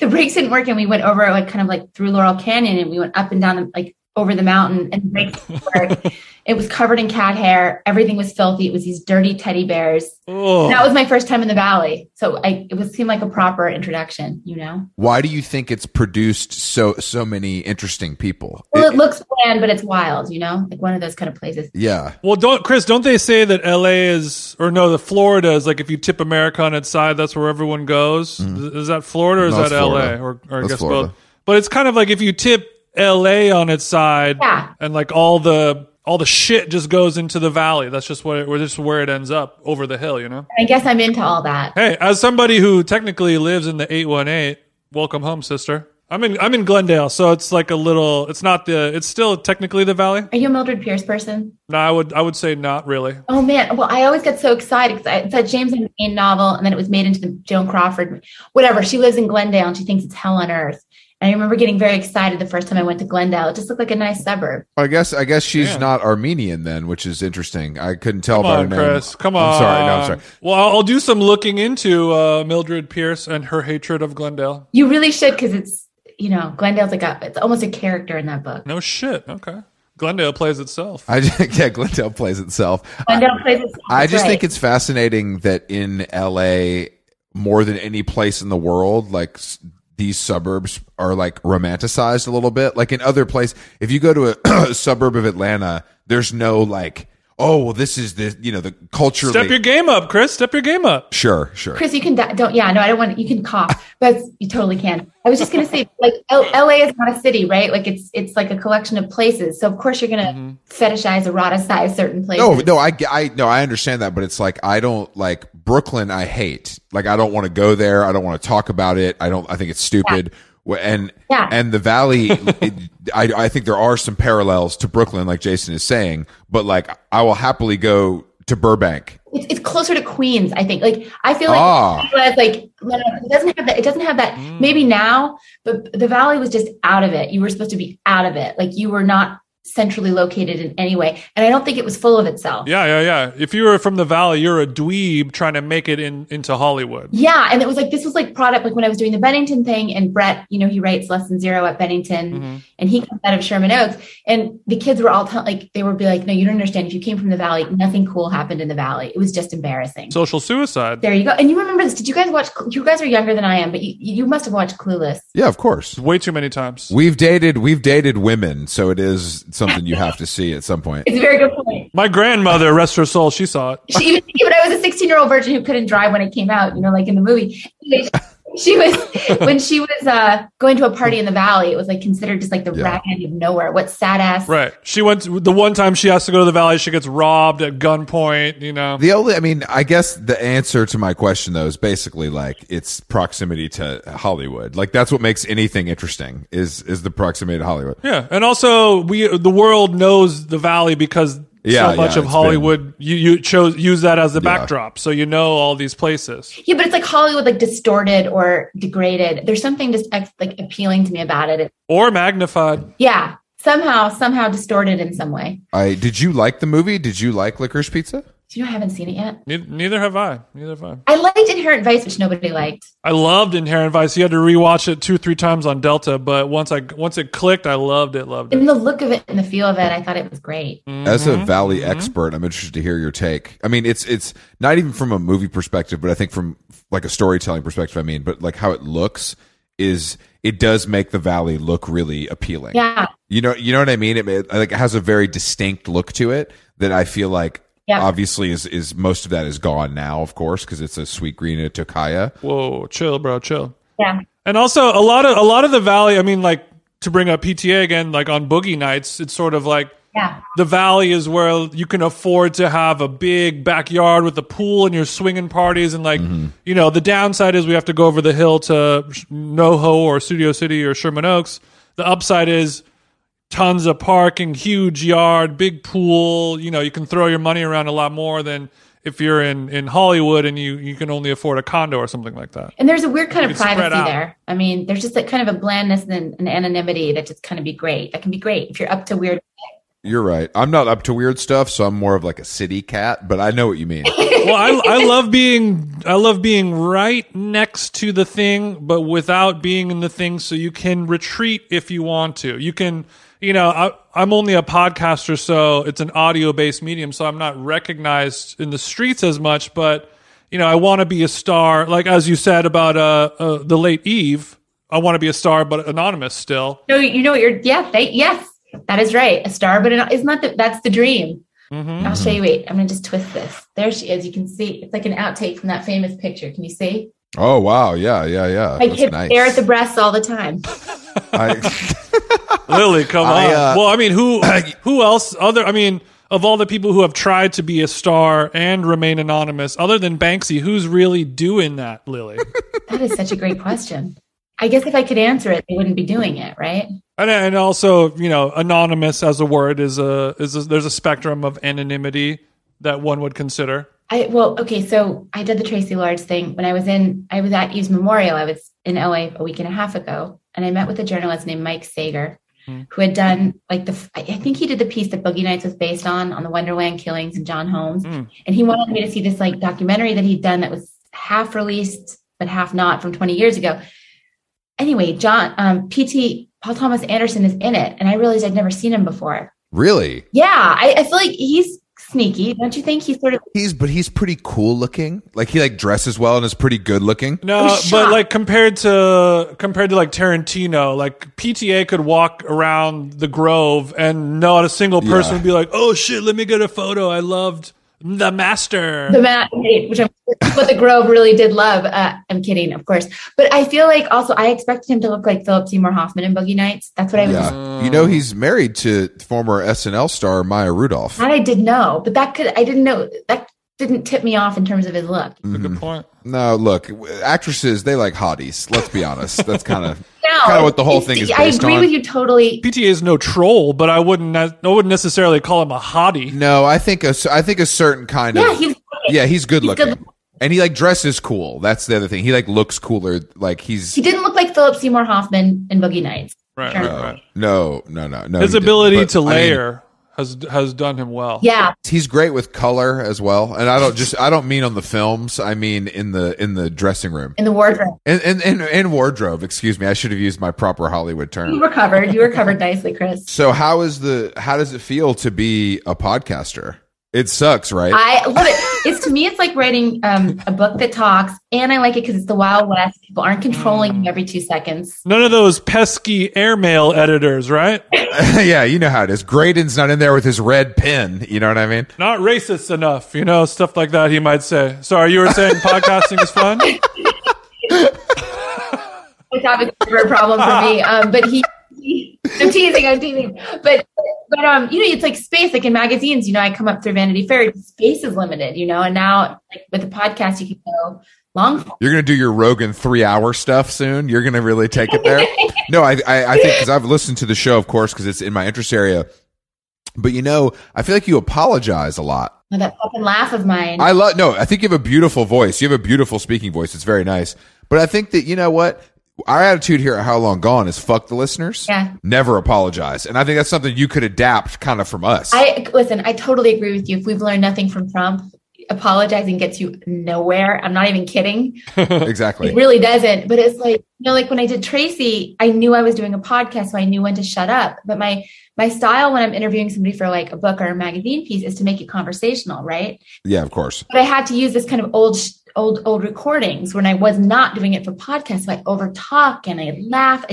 the brakes didn't work, and we went over like kind of like through Laurel Canyon, and we went up and down like over the mountain, and the brakes didn't work. It was covered in cat hair. Everything was filthy. It was these dirty teddy bears. And that was my first time in the valley. So it seemed like a proper introduction, you know? Why do you think it's produced so many interesting people? Well, it looks bland, but it's wild, you know? Like one of those kind of places. Yeah. Well, don't they say that LA the Florida is like, if you tip America on its side, that's where everyone goes? Mm-hmm. Is that Florida or is that Florida. LA? Or I guess Florida. Both. But it's kind of like if you tip LA on its side, and like all the shit just goes into the valley. That's just where it ends up, over the hill, you know? I guess I'm into all that. Hey, as somebody who technically lives in the 818, welcome home, sister. I'm in Glendale, so it's like it's still technically the valley. Are you a Mildred Pierce person? No, I would say not really. Oh man, well I always get so excited because it's that James and Maine novel, and then it was made into the Joan Crawford, whatever. She lives in Glendale and she thinks it's hell on earth. I remember getting very excited the first time I went to Glendale. It just looked like a nice suburb. I guess she's not Armenian then, which is interesting. I couldn't tell by her name. Chris, come on. I'm sorry. Well, I'll do some looking into Mildred Pierce and her hatred of Glendale. You really should, because it's, you know, Glendale's it's almost a character in that book. No shit. Okay. Glendale plays itself. Glendale plays itself. I just think it's fascinating that in LA, more than any place in the world, like, these suburbs are like romanticized a little bit. Like in other places, if you go to a suburb of Atlanta, there's no like, oh, well, this is the, you know, the culture. Step your game up, Chris. Step your game up. Sure. Chris, you can I don't want, you can cough, but you totally can. I was just going to say, like, LA is not a city, right? Like it's like a collection of places. So of course you're going to fetishize, eroticize certain places. No, I understand that, but it's like, I don't like Brooklyn. I hate, like, I don't want to go there. I don't want to talk about it. I think it's stupid. Yeah. And the valley, I think there are some parallels to Brooklyn, like Jason is saying, but like I will happily go to Burbank. It's closer to Queens, I think. Like I feel like it doesn't have that maybe now, but the valley was just out of it. You were supposed to be out of it. Like you were not centrally located in any way, and I don't think it was full of itself. Yeah. If you were from the valley, you're a dweeb trying to make it into Hollywood. Yeah, and it was like this was like product. Like when I was doing the Bennington thing, and Bret, you know, he writes Lesson Zero at Bennington, and he comes out of Sherman Oaks, and the kids were all like they would be like, "No, you don't understand. If you came from the valley, nothing cool happened in the valley. It was just embarrassing. Social suicide." There you go. And you remember this? Did you guys watch? You guys are younger than I am, but you must have watched Clueless. Yeah, of course. Way too many times. We've dated women, so it is something you have to see at some point. It's a very good point. My grandmother, rest her soul, she saw it. But I was a 16-year-old virgin who couldn't drive when it came out, you know, like in the movie. When she was going to a party in the valley, it was like considered just like the rag end of nowhere. What sad ass. Right. She went the one time she has to go to the valley, she gets robbed at gunpoint, you know. I guess the answer to my question though is basically like it's proximity to Hollywood. Like that's what makes anything interesting is the proximity to Hollywood. Yeah. And also the world knows the valley because so much of Hollywood, you use that as the backdrop, so you know all these places. Yeah, but it's like Hollywood, like distorted or degraded. There's something just like appealing to me about it. Or magnified. Yeah. somehow distorted in some way. Did you like the movie? Did you like Licorice Pizza? Do you know I haven't seen it yet? Neither have I. I liked Inherent Vice, which nobody liked. I loved Inherent Vice. You had to rewatch it 2 or 3 times on Delta, but once it clicked, I loved it. And the look of it and the feel of it, I thought it was great. Mm-hmm. As a Valley expert, I'm interested to hear your take. I mean, it's not even from a movie perspective, but I think from like a storytelling perspective, but like how it looks is it does make the Valley look really appealing. Yeah. You know what I mean? It like it has a very distinct look to it that I feel like obviously is most of that is gone now, of course, because it's a sweet green at Tokaya. Whoa, chill, bro, chill. Yeah. And also a lot of the Valley, I mean, like to bring up PTA again, like on boogie nights, it's sort of like the Valley is where you can afford to have a big backyard with a pool and you're swinging parties. And like, you know, the downside is we have to go over the hill to NoHo or Studio City or Sherman Oaks. The upside is tons of parking, huge yard, big pool. You know, you can throw your money around a lot more than if you're in Hollywood and you can only afford a condo or something like that. And there's a weird kind of privacy there. I mean, there's just like kind of a blandness and an anonymity that just kind of that can be great if you're up to weird. You're right. I'm not up to weird stuff, so I'm more of like a city cat, but I know what you mean. Well, I love being right next to the thing, but without being in the thing, so you can retreat if you want to. You can, you know, I'm only a podcaster, so it's an audio-based medium, so I'm not recognized in the streets as much, but, you know, I want to be a star. Like, as you said about the late Eve, I want to be a star, but anonymous still. No, you know what you're, yes. That is right. A star, but that's the dream. Mm-hmm. I'll show you. Wait, I'm going to just twist this. There she is. You can see. It's like an outtake from that famous picture. Can you see? Oh, wow. Yeah. I hip nice. Air at the breasts all the time. Lily, come on. Well, I mean, who else? Of all the people who have tried to be a star and remain anonymous, other than Banksy, who's really doing that, Lily? That is such a great question. I guess if I could answer it, they wouldn't be doing it, right? And also, you know, anonymous as a word is there's a spectrum of anonymity that one would consider. So I did the Tracy Lords thing when I was at Eve's Memorial. I was in LA a week and a half ago, and I met with a journalist named Mike Sager, who had done I think he did the piece that Boogie Nights was based on the Wonderland killings and John Holmes. And he wanted me to see this like documentary that he'd done that was half released, but half not from 20 years ago. Anyway, Paul Thomas Anderson is in it, and I realized I'd never seen him before. Really? Yeah, I feel like he's sneaky, don't you think? He's sort of but he's pretty cool looking. Like he like dresses well and is pretty good looking. No, but like compared to like Tarantino, like PTA could walk around the Grove and not a single person would be like, "Oh shit, let me get a photo. I loved The Master." Which I'm what the Grove really did love. I'm kidding, of course. But I feel like also I expected him to look like Philip Seymour Hoffman in Boogie Nights. That's what I was. You know, he's married to former SNL star Maya Rudolph. That I did know, but that didn't tip me off in terms of his look. Mm-hmm. Good point. No, look, actresses, they like hotties. Let's be honest. That's kind of what the whole thing is based on. I agree with you totally. PTA is no troll, but I wouldn't necessarily call him a hottie. No, I think a certain kind of. He's good looking. And he like dresses cool. That's the other thing. He like looks cooler. Like he didn't look like Philip Seymour Hoffman in Boogie Nights. Right. Right. No. His ability to layer has done him well. Yeah, he's great with color as well. And I don't mean on the films. I mean in the dressing room, in the wardrobe, in wardrobe. Excuse me, I should have used my proper Hollywood term. You recovered nicely, Chris. So how does it feel to be a podcaster? It sucks, right? I love it. It's to me, it's like writing a book that talks, and I like it because it's the Wild West. People aren't controlling you every 2 seconds. None of those pesky Air Mail editors, right? Yeah, you know how it is. Graydon's not in there with his red pen. You know what I mean? Not racist enough, you know, stuff like that. He might say. Sorry, you were saying podcasting is fun. It's obviously a problem for me, but he. I'm teasing. But you know, it's like space, like in magazines, you know, I come up through Vanity Fair, space is limited, you know, and now like with the podcast, you can go long. You're going to do your Rogan 3-hour stuff soon. You're going to really take it there. No, I think because I've listened to the show, of course, because it's in my interest area. But, you know, I feel like you apologize a lot. Oh, that fucking laugh of mine. I think you have a beautiful voice. You have a beautiful speaking voice. It's very nice. But I think that, you know what? Our attitude here at How Long Gone is fuck the listeners. Yeah. Never apologize. And I think that's something you could adapt kind of from us. Listen, I totally agree with you. If we've learned nothing from Trump, apologizing gets you nowhere. I'm not even kidding. Exactly. It really doesn't. But it's like, you know, like when I did Tracy, I knew I was doing a podcast, so I knew when to shut up. But my style when I'm interviewing somebody for like a book or a magazine piece is to make it conversational, right? Yeah, of course. But I had to use this kind of old recordings when I was not doing it for podcasts. So I overtalk and I laugh.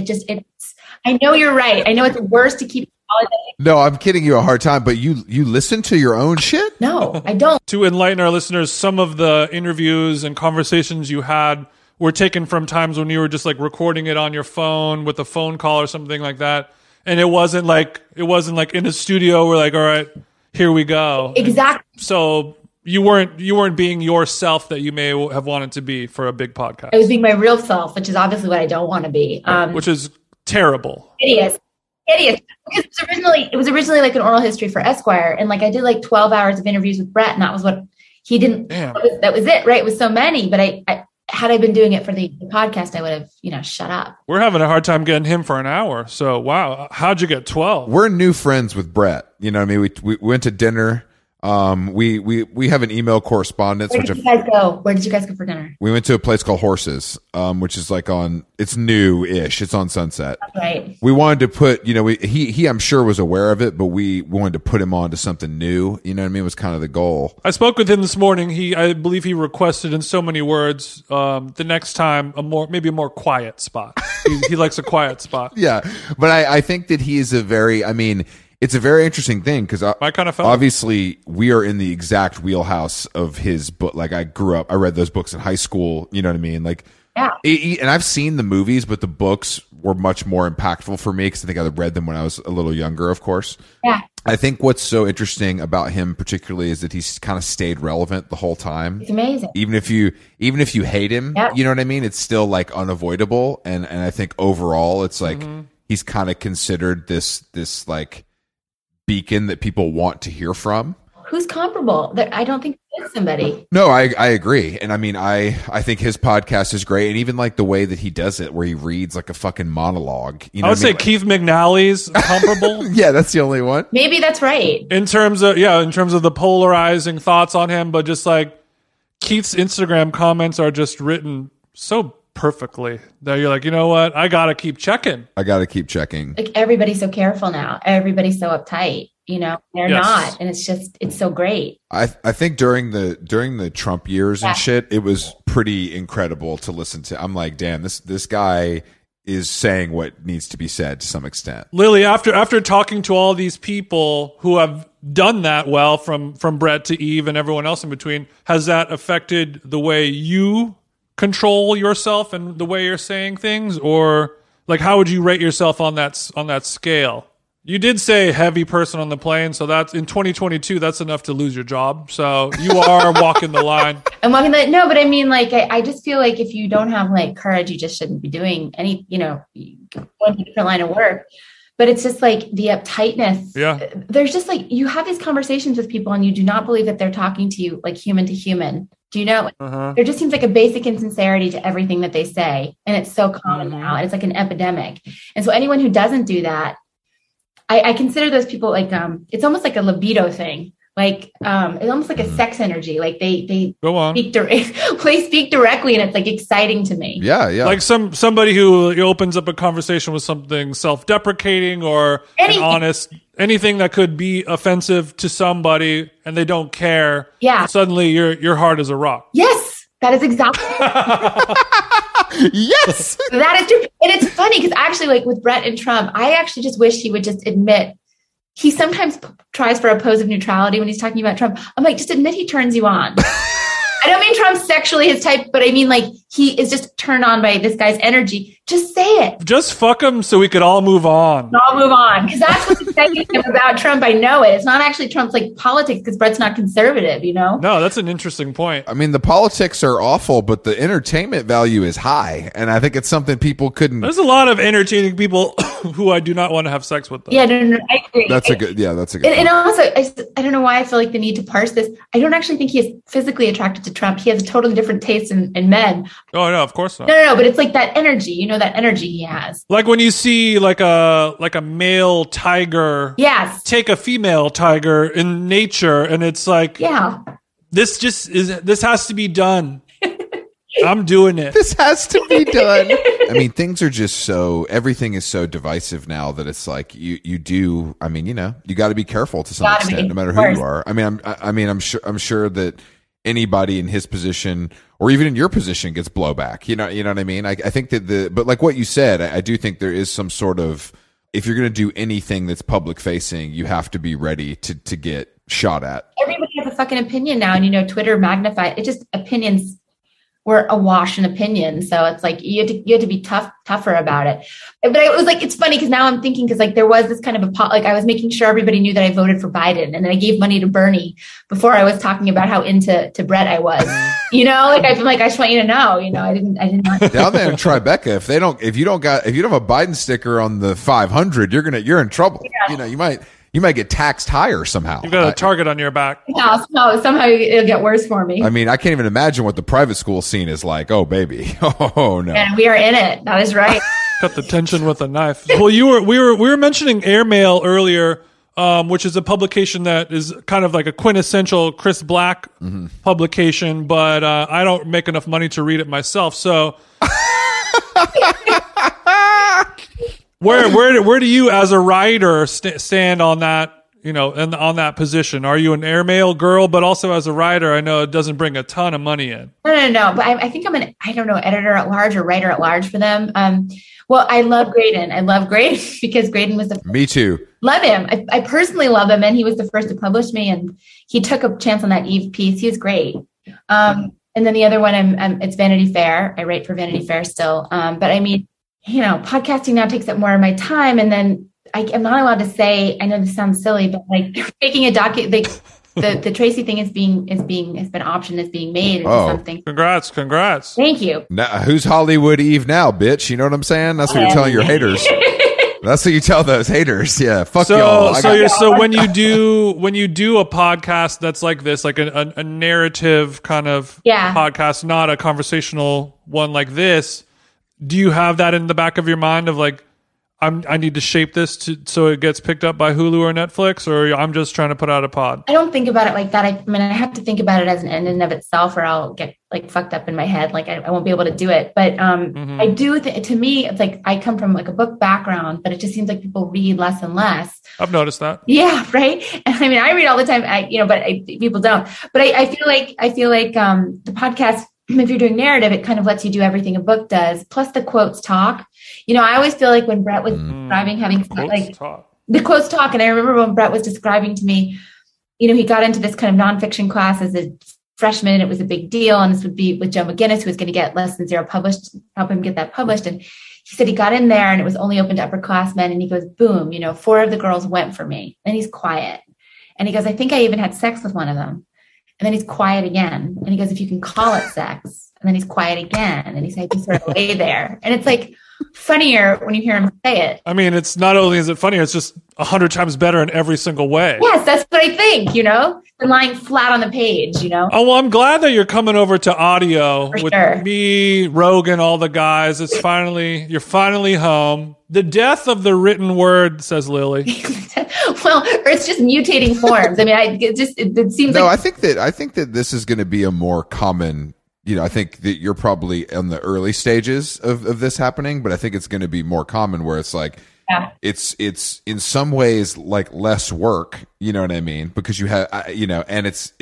I know you're right. I know it's worse to keep apologizing. No, I'm kidding you a hard time, but you listen to your own shit? No, I don't. To enlighten our listeners, some of the interviews and conversations you had were taken from times when you were just like recording it on your phone with a phone call or something like that. And it wasn't like in a studio. We're like, all right, here we go. Exactly. And so you weren't being yourself that you may have wanted to be for a big podcast. I was being my real self, which is obviously what I don't want to be. Which is terrible. Hideous. Because it was originally like an oral history for Esquire. And like, I did like 12 hours of interviews with Bret, and that was what he didn't, that was it, right? It was so many, but I had I been doing it for the podcast, I would have, you know, shut up. We're having a hard time getting him for an hour. So, wow. How'd you get 12? We're new friends with Bret. You know what I mean? We went to dinner. We have an email correspondence. Where did you guys go for dinner? We went to a place called Horses, which is like it's new-ish. It's on Sunset. That's right. We wanted to put, you know, he I'm sure was aware of it, but we wanted to put him on to something new. You know what I mean? It was kind of the goal. I spoke with him this morning. I believe he requested in so many words, the next time maybe a more quiet spot. He likes a quiet spot. Yeah. But I think that he is it's a very interesting thing because obviously we are in the exact wheelhouse of his book. Like I read those books in high school. You know what I mean? Like, yeah. And I've seen the movies, but the books were much more impactful for me because I think I read them when I was a little younger, of course. Yeah. I think what's so interesting about him particularly is that he's kind of stayed relevant the whole time. It's amazing. Even if you hate him, yeah. You know what I mean? It's still like unavoidable. And I think overall it's like he's kind of considered this like beacon that people want to hear from. Who's comparable? I don't think it's somebody. No, I agree. And I mean, I think his podcast is great. And even like the way that he does it, where he reads like a fucking monologue. You know, I would say like, Keith McNally's comparable. Yeah, that's the only one. Maybe that's right. In terms of the polarizing thoughts on him, but just like Keith's Instagram comments are just written so perfectly that you're like, you know what, I gotta keep checking. Like, everybody's so careful now, everybody's so uptight, you know, they're not, and it's just, it's so great. I think during the Trump years and shit, it was pretty incredible to listen to. I'm like, damn, this guy is saying what needs to be said to some extent. Lily, after talking to all these people who have done that, well, from Bret to Eve and everyone else in between, has that affected the way you control yourself and the way you're saying things? Or like, how would you rate yourself on that scale? You did say heavy person on the plane, so that's in 2022, that's enough to lose your job. So you are walking the line. I'm walking the no, but I mean, like, I just feel like if you don't have like courage, you just shouldn't be doing any, you know, going to a different line of work. But it's just like the uptightness. Yeah. There's just like, you have these conversations with people and you do not believe that they're talking to you like human to human. Do you know? Uh-huh. There just seems like a basic insincerity to everything that they say. And it's so common now. And it's like an epidemic. And so anyone who doesn't do that, I consider those people like, it's almost like a libido thing. Like, it's almost like a sex energy. Like they go on. They speak directly, and it's like exciting to me. Yeah, yeah. Like somebody who opens up a conversation with something self-deprecating or anything that could be offensive to somebody, and they don't care. Yeah. Suddenly, your heart is a rock. Yes, that is exactly. Yes, that is true, and it's funny because actually, like with Bret and Trump, I actually just wish he would just admit. He sometimes tries for a pose of neutrality when he's talking about Trump. I'm like, just admit he turns you on. I don't mean Trump's sexually his type, but I mean like he is just turned on by this guy's energy. Just say it. Just fuck him so we could all move on. All move on. Because that's what's exciting about Trump. I know it. It's not actually Trump's like politics because Bret's not conservative, you know? No, that's an interesting point. I mean, the politics are awful, but the entertainment value is high. And I think it's something people couldn't. There's a lot of entertaining people who I do not want to have sex with. Them. Yeah, no, I agree. That's a good. And also, I don't know why I feel like the need to parse this. I don't actually think he is physically attracted to Trump. He has a totally different taste in men. Oh, no, of course not. No, but it's like that energy, you know, that energy he has. Like when you see like a male tiger take a female tiger in nature, and it's like, this has to be done. I'm doing it. This has to be done. I mean, everything is so divisive now that it's like you got to be careful to some extent, no matter who you are. I mean, I'm sure that anybody in his position or even in your position gets blowback. You know what I mean? I think that but like what you said, I do think there is some sort of, if you're going to do anything that's public facing, you have to be ready to get shot at. Everybody has a fucking opinion now. And, you know, Twitter magnified, it just opinions. We're awash in opinion. So it's like, you had to be tougher about it. But it was like, it's funny because now I'm thinking, because like there was this kind of I was making sure everybody knew that I voted for Biden, and then I gave money to Bernie before I was talking about how into Bret I was, you know, like I feel like I just want you to know, you know, I didn't down there in Tribeca. If you don't have a Biden sticker on the 500, you're in trouble. Yeah. You know, you might get taxed higher somehow. You've got a target on your back. No, somehow it'll get worse for me. I mean, I can't even imagine what the private school scene is like. Oh, baby. Oh, no. And we are in it. That is right. Cut the tension with a knife. Well, we were mentioning Air Mail earlier, which is a publication that is kind of like a quintessential Chris Black publication, but I don't make enough money to read it myself, so... Where do you as a writer stand on that, you know, and on that position? Are you an airmail girl, but also as a writer? I know it doesn't bring a ton of money in. No. But I think I'm editor at large or writer at large for them. Well, I love Graydon. I love Graydon because Graydon was the first. Me too. Love him. I personally love him. And he was the first to publish me. And he took a chance on that Eve piece. He was great. And then the other one, it's Vanity Fair. I write for Vanity Fair still. But I mean, you know, podcasting now takes up more of my time. And then I'm not allowed to say, I know this sounds silly, but like they're making a the Tracy thing has been made into something. Congrats. Thank you. Now, who's Hollywood Eve now, bitch? You know what I'm saying? That's what you're telling your haters. That's what you tell those haters. Yeah. Fuck y'all. So when you do a podcast that's like this, like a narrative kind of podcast, not a conversational one like this, do you have that in the back of your mind of like, I need to shape this so it gets picked up by Hulu or Netflix, or I'm just trying to put out a pod? I don't think about it like that. I mean, I have to think about it as an end in of itself, or I'll get like fucked up in my head. Like I won't be able to do it. But I do. To me, it's like I come from like a book background, but it just seems like people read less and less. I've noticed that. Yeah. Right. And I mean, I read all the time. People don't. But I feel like the podcast, if you're doing narrative, it kind of lets you do everything a book does. Plus the quotes talk, you know, I always feel like when Bret was describing having the quotes talk. And I remember when Bret was describing to me, you know, he got into this kind of nonfiction class as a freshman. It was a big deal. And this would be with Joe McGinnis, who was going to get Less Than Zero published, help him get that published. And he said he got in there and it was only open to upperclassmen. And he goes, boom, you know, 4 of the girls went for me. And he's quiet. And he goes, I think I even had sex with one of them. And then he's quiet again. And he goes, if you can call it sex. And then he's quiet again. And he's like, you sort of lay there. And it's like funnier when you hear him say it. I mean, it's not only is it funnier, it's just 100 times better in every single way. Yes, that's what I think, you know, than lying flat on the page, you know. Oh, well, I'm glad that you're coming over to audio me, Rogan, all the guys. It's finally, you're finally home. The death of the written word, says Lily. Well, or it's just mutating forms. I mean, it seems like... No, I think that this is going to be a more common... You know, I think that you're probably in the early stages of this happening, but I think it's going to be more common where it's like, it's in some ways like less work, you know what I mean? Because you have, you know, and it's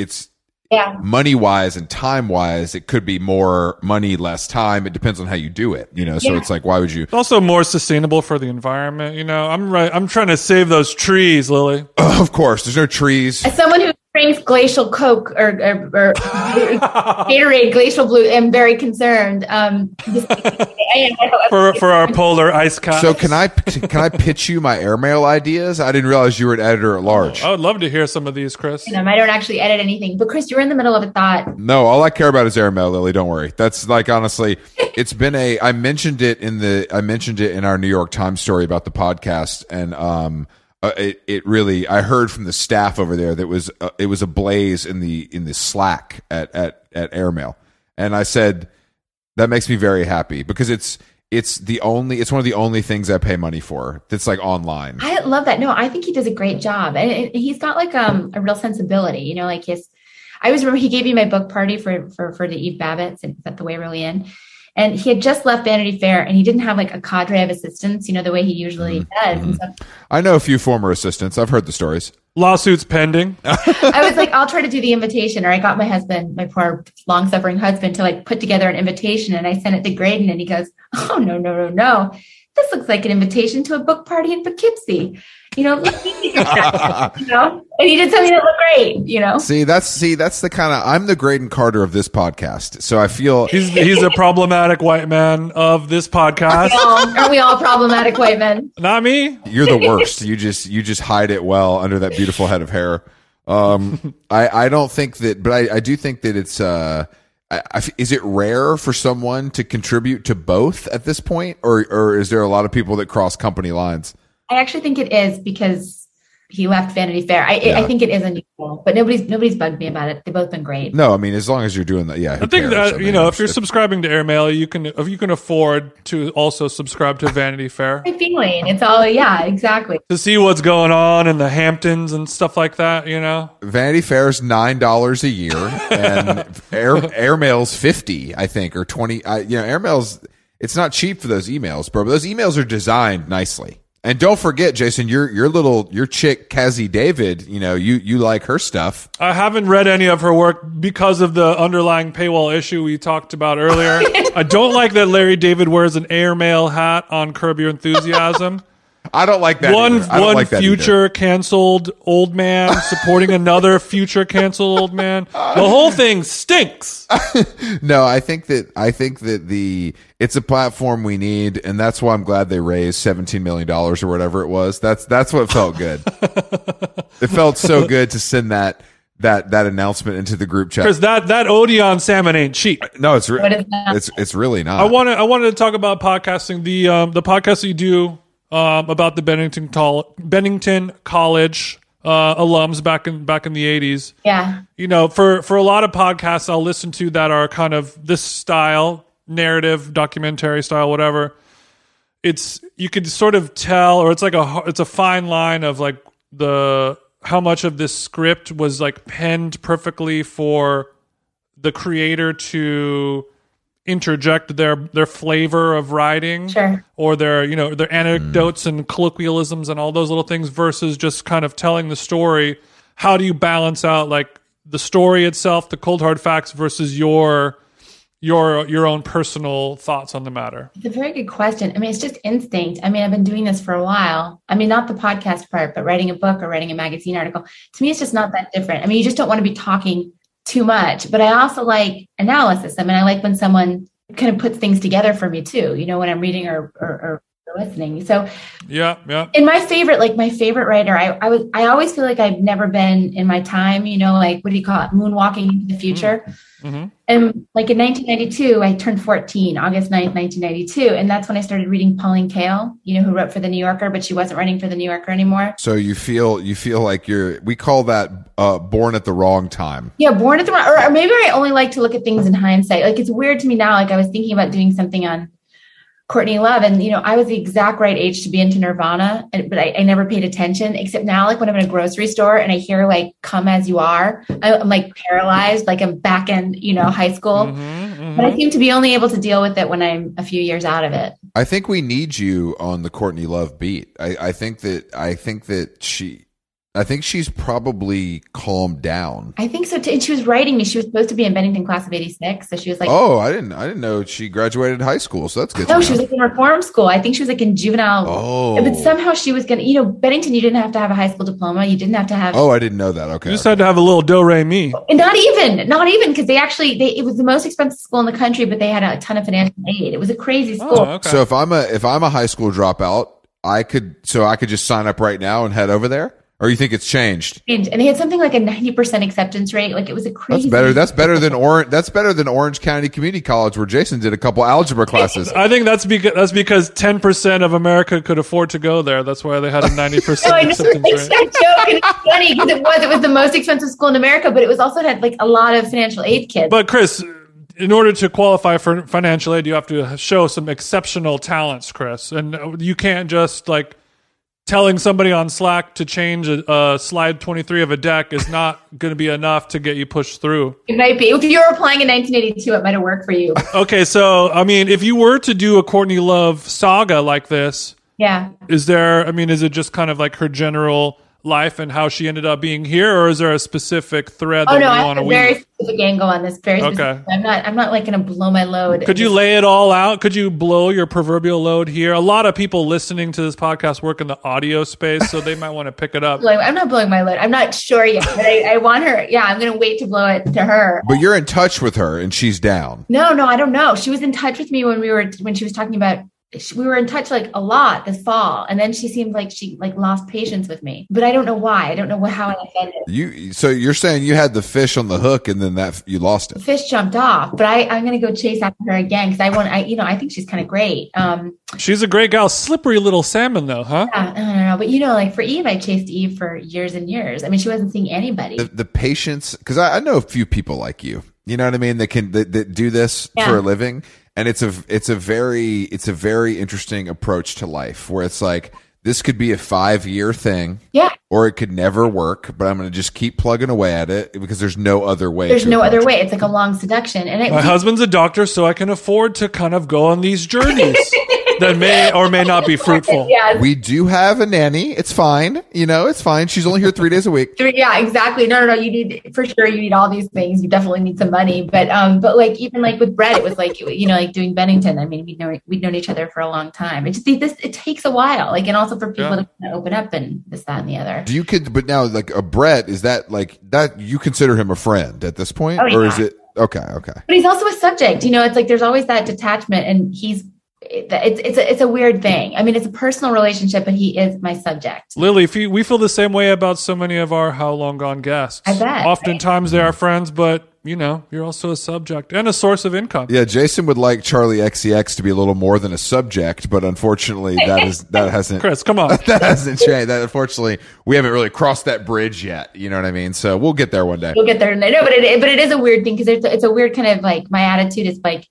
money wise and time wise, it could be more money, less time. It depends on how you do it, you know? So it's like, why would you? It's also more sustainable for the environment. You know, I'm right. I'm trying to save those trees, Lily. Oh, of course. There's no trees. As someone who drinks glacial Coke or Gatorade glacial blue, I'm very concerned for our polar ice caps. So can I pitch you my airmail ideas? I didn't realize you were an editor at large. I would love to hear some of these, Chris. I don't actually edit anything, but Chris, you're in the middle of a thought. No, all I care about is airmail, Lily. Don't worry. That's like, honestly, it's been I mentioned it in our New York Times story about the podcast, and it really, I heard from the staff over there that it was a blaze in the Slack at Air Mail, and I said, That makes me very happy because it's one of the only things I pay money for that's like online. I love that. No, I think he does a great job, and he's got like a real sensibility. You know, like his. I always remember he gave me my book party for the Eve Babitz and Set the Waverly In. And he had just left Vanity Fair, and he didn't have like a cadre of assistants, you know, the way he usually does. Mm-hmm. So, I know a few former assistants. I've heard the stories. Lawsuits pending. I was like, I'll try to do the invitation. Or I got my husband, my poor long-suffering husband, to like put together an invitation. And I sent it to Graydon, and he goes, oh, no. This looks like an invitation to a book party in Poughkeepsie. You know, you know, and he did something that looked great, you know. See, that's the kind of, I'm the Graydon Carter of this podcast. So I feel he's a problematic white man of this podcast. Aren't we all problematic white men? Not me. You're the worst. You just hide it well under that beautiful head of hair. I don't think that, but I do think that it's, is it rare for someone to contribute to both at this point? Or is there a lot of people that cross company lines? I actually think it is because he left Vanity Fair. I think it is unusual, but nobody's bugged me about it. They've both been great. No, I mean, as long as you're doing that, yeah. I think if you're subscribing to Air Mail, you can afford to also subscribe to Vanity Fair. My feeling, it's all, yeah, exactly. To see what's going on in the Hamptons and stuff like that, you know. Vanity Fair's $9 a year, and Air Mail's $50, I think, or $20. Air Mail's, it's not cheap for those emails, bro. But those emails are designed nicely. And don't forget, Jason, your chick, Kazi David, you know, you like her stuff. I haven't read any of her work because of the underlying paywall issue we talked about earlier. I don't like that Larry David wears an Air Mail hat on Curb Your Enthusiasm. I don't like that. One future canceled old man supporting another future canceled old man. The whole thing stinks. No, I think that it's a platform we need, and that's why I'm glad they raised $17 million or whatever it was. That's what felt good. It felt so good to send that announcement into the group chat, because that Odeon salmon ain't cheap. No, it's really not. I wanted to talk about podcasting. The podcast that you do. About the Bennington College alums back in the 80s. Yeah. You know, for a lot of podcasts I'll listen to that are kind of this style, narrative, documentary style, whatever. You could sort of tell, or it's a fine line of like how much of this script was like penned perfectly for the creator to interject their flavor of writing, sure, or their anecdotes and colloquialisms and all those little things versus just kind of telling the story. How do you balance out like the story itself, the cold hard facts, versus your own personal thoughts on the matter? It's a very good question. I mean, it's just instinct. I mean, I've been doing this for a while. I mean, not the podcast part, but writing a book or writing a magazine article. To me, it's just not that different. I mean, you just don't want to be talking too much, but I also like analysis. I mean, I like when someone kind of puts things together for me too, you know, when I'm reading or listening. So yeah. And my favorite writer, I always feel like I've never been in my time, you know, like, what do you call it? Moonwalking into the future. Mm-hmm. And like in 1992, I turned 14, August 9th, 1992. And that's when I started reading Pauline Kael, you know, who wrote for the New Yorker, but she wasn't writing for the New Yorker anymore. So you feel like we call that born at the wrong time. Yeah. Born at the wrong, or maybe I only like to look at things in hindsight. Like, it's weird to me now. Like, I was thinking about doing something on Courtney Love, and you know, I was the exact right age to be into Nirvana, but I never paid attention. Except now, like when I'm in a grocery store and I hear like "Come As You Are," I'm like paralyzed, like I'm back in, you know, high school. Mm-hmm, mm-hmm. But I seem to be only able to deal with it when I'm a few years out of it. I think we need you on the Courtney Love beat. I think she's probably calmed down. I think so too. And she was writing me. She was supposed to be in Bennington class of 86. So she was like, oh, I didn't know she graduated high school. So that's good. No, she was like in reform school. I think she was like in juvenile. Oh, but somehow she was going to, you know, Bennington, you didn't have to have a high school diploma. You didn't have to have. Oh, I didn't know that. Okay. You just had to have a little do-re-mi. And not even. Cause it was the most expensive school in the country, but they had a ton of financial aid. It was a crazy school. Oh, okay. So if I'm a high school dropout, I could just sign up right now and head over there. Or you think it's changed? And they had something like a 90% acceptance rate. Like, it was a crazy. That's better than Orange County Community College, where Jason did a couple algebra classes. I think that's because 10% of America could afford to go there. That's why they had a 90% acceptance rate. That joke, and it's funny because it was the most expensive school in America, but it was also had like a lot of financial aid kids. But Chris, in order to qualify for financial aid, you have to show some exceptional talents, Chris. And you can't just like telling somebody on Slack to change a slide 23 of a deck is not going to be enough to get you pushed through. It might be. If you were applying in 1982, it might have worked for you. Okay. So, I mean, if you were to do a Courtney Love saga like this, yeah, is there, I mean, is it just kind of like her general life and how she ended up being here, or is there a specific thread that you want to weave? Oh no, I have a very specific angle on this. Very specific. Okay. I'm not like going to blow my load. Could you lay it all out? Could you blow your proverbial load here? A lot of people listening to this podcast work in the audio space, so they might want to pick it up. I'm not blowing my load. I'm not sure yet, but I want her. Yeah, I'm going to wait to blow it to her. But you're in touch with her, and she's down. No, I don't know. She was in touch with me when she was talking about. We were in touch like a lot this fall, and then she seemed like she like lost patience with me. But I don't know why. I don't know how I offended. So you're saying you had the fish on the hook, and then that you lost it. The fish jumped off, but I'm going to go chase after her again because I think she's kind of great. She's a great gal, slippery little salmon though, huh? Yeah, I don't know, but like for Eve, I chased Eve for years and years. I mean, she wasn't seeing anybody. The patience, because I know a few people like you. You know what I mean? That do this for a living. And it's a very interesting approach to life where it's like, this could be a 5-year thing, or it could never work, but I'm going to just keep plugging away at it because there's no other way. There's no other way. It's like a long seduction. And my husband's a doctor, so I can afford to kind of go on these journeys that may or may not be fruitful. Yes. We do have a nanny. It's fine. It's fine. She's only here 3 days a week. Yeah, exactly. No. You need all these things. You definitely need some money. But like, even like with Bret, it was like, like doing Bennington. I mean, we'd known each other for a long time. It just, it takes a while. Like, and also for people to kind of open up and this, that, and the other. But now like a Bret, is that like that you consider him a friend at this point? Oh, yeah. Or is it okay? But he's also a subject. It's like there's always that detachment, and it's a weird thing. I mean, it's a personal relationship, but he is my subject. Lili, we feel the same way about so many of our How Long Gone guests. I bet. Oftentimes they are friends, but you're also a subject and a source of income. Yeah, Jason would like Charlie XCX to be a little more than a subject, but unfortunately that hasn't Chris, come on. That hasn't changed. That unfortunately we haven't really crossed that bridge yet. You know what I mean? So we'll get there one day. No, but it is a weird thing, because it's a weird kind of like, my attitude is like,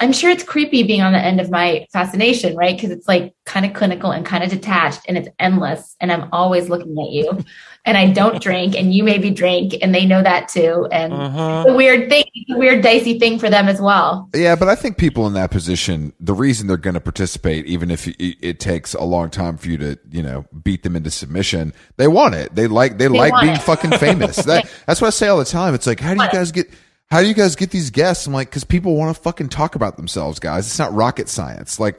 I'm sure it's creepy being on the end of my fascination, right? Because it's like kind of clinical and kind of detached, and it's endless, and I'm always looking at you, and I don't drink, and you maybe drink, and they know that too. And It's a weird thing. It's a weird dicey thing for them as well. Yeah, but I think people in that position, the reason they're going to participate, even if it takes a long time for you to, beat them into submission, they want it. They like being fucking famous. That's what I say all the time. It's like, how do you guys get these guests? I'm like, because people want to fucking talk about themselves, guys. It's not rocket science. Like,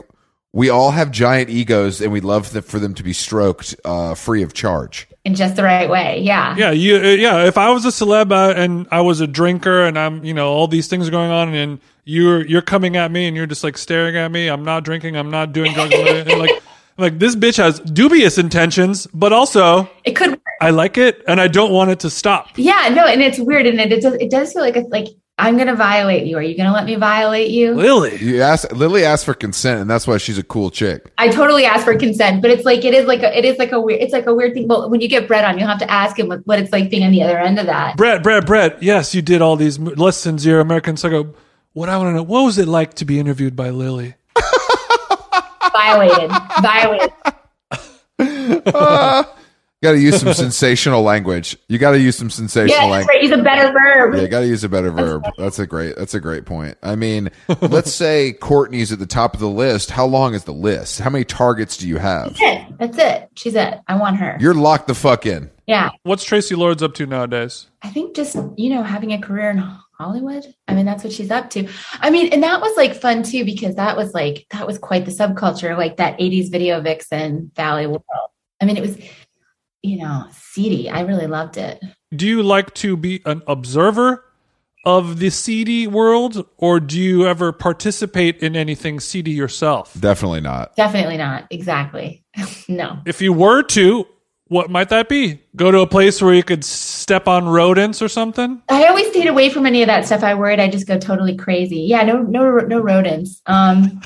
we all have giant egos, and we love for them to be stroked free of charge. In just the right way, yeah. Yeah, if I was a celeb and I was a drinker, and I'm, all these things are going on, and you're coming at me, and you're just like staring at me. I'm not drinking. I'm not doing drugs. And like this bitch has dubious intentions, but also it could work. I like it, and I don't want it to stop. Yeah, no, and it's weird, and it does feel like it's like, I'm going to violate you. Are you going to let me violate you? Lili. Lili asked for consent, and that's why she's a cool chick. I totally asked for consent, but it's like, it is like a weird thing. Well, when you get Bret on, you'll have to ask him what it's like being on the other end of that. Bret. Yes, you did all these Less Than Zero, American Psycho. What I want to know, what was it like to be interviewed by Lili? Violated. You got to use some sensational language. Right. Use a better verb. Yeah, you got to use a better verb. That's a great point. I mean, let's say Courtney's at the top of the list. How long is the list? How many targets do you have? That's it. She's it. I want her. You're locked the fuck in. Yeah. What's Tracy Lords up to nowadays? I think just, having a career in Hollywood. I mean, that's what she's up to. I mean, and that was like fun too, because that was quite the subculture, like that 80s video vixen Valley world. I mean, it was... seedy. I really loved it. Do you like to be an observer of the seedy world, or do you ever participate in anything seedy yourself? Definitely not. Exactly. No. If you were to, what might that be? Go to a place where you could step on rodents or something? I always stayed away from any of that stuff. I worried I'd just go totally crazy. Yeah, no rodents. I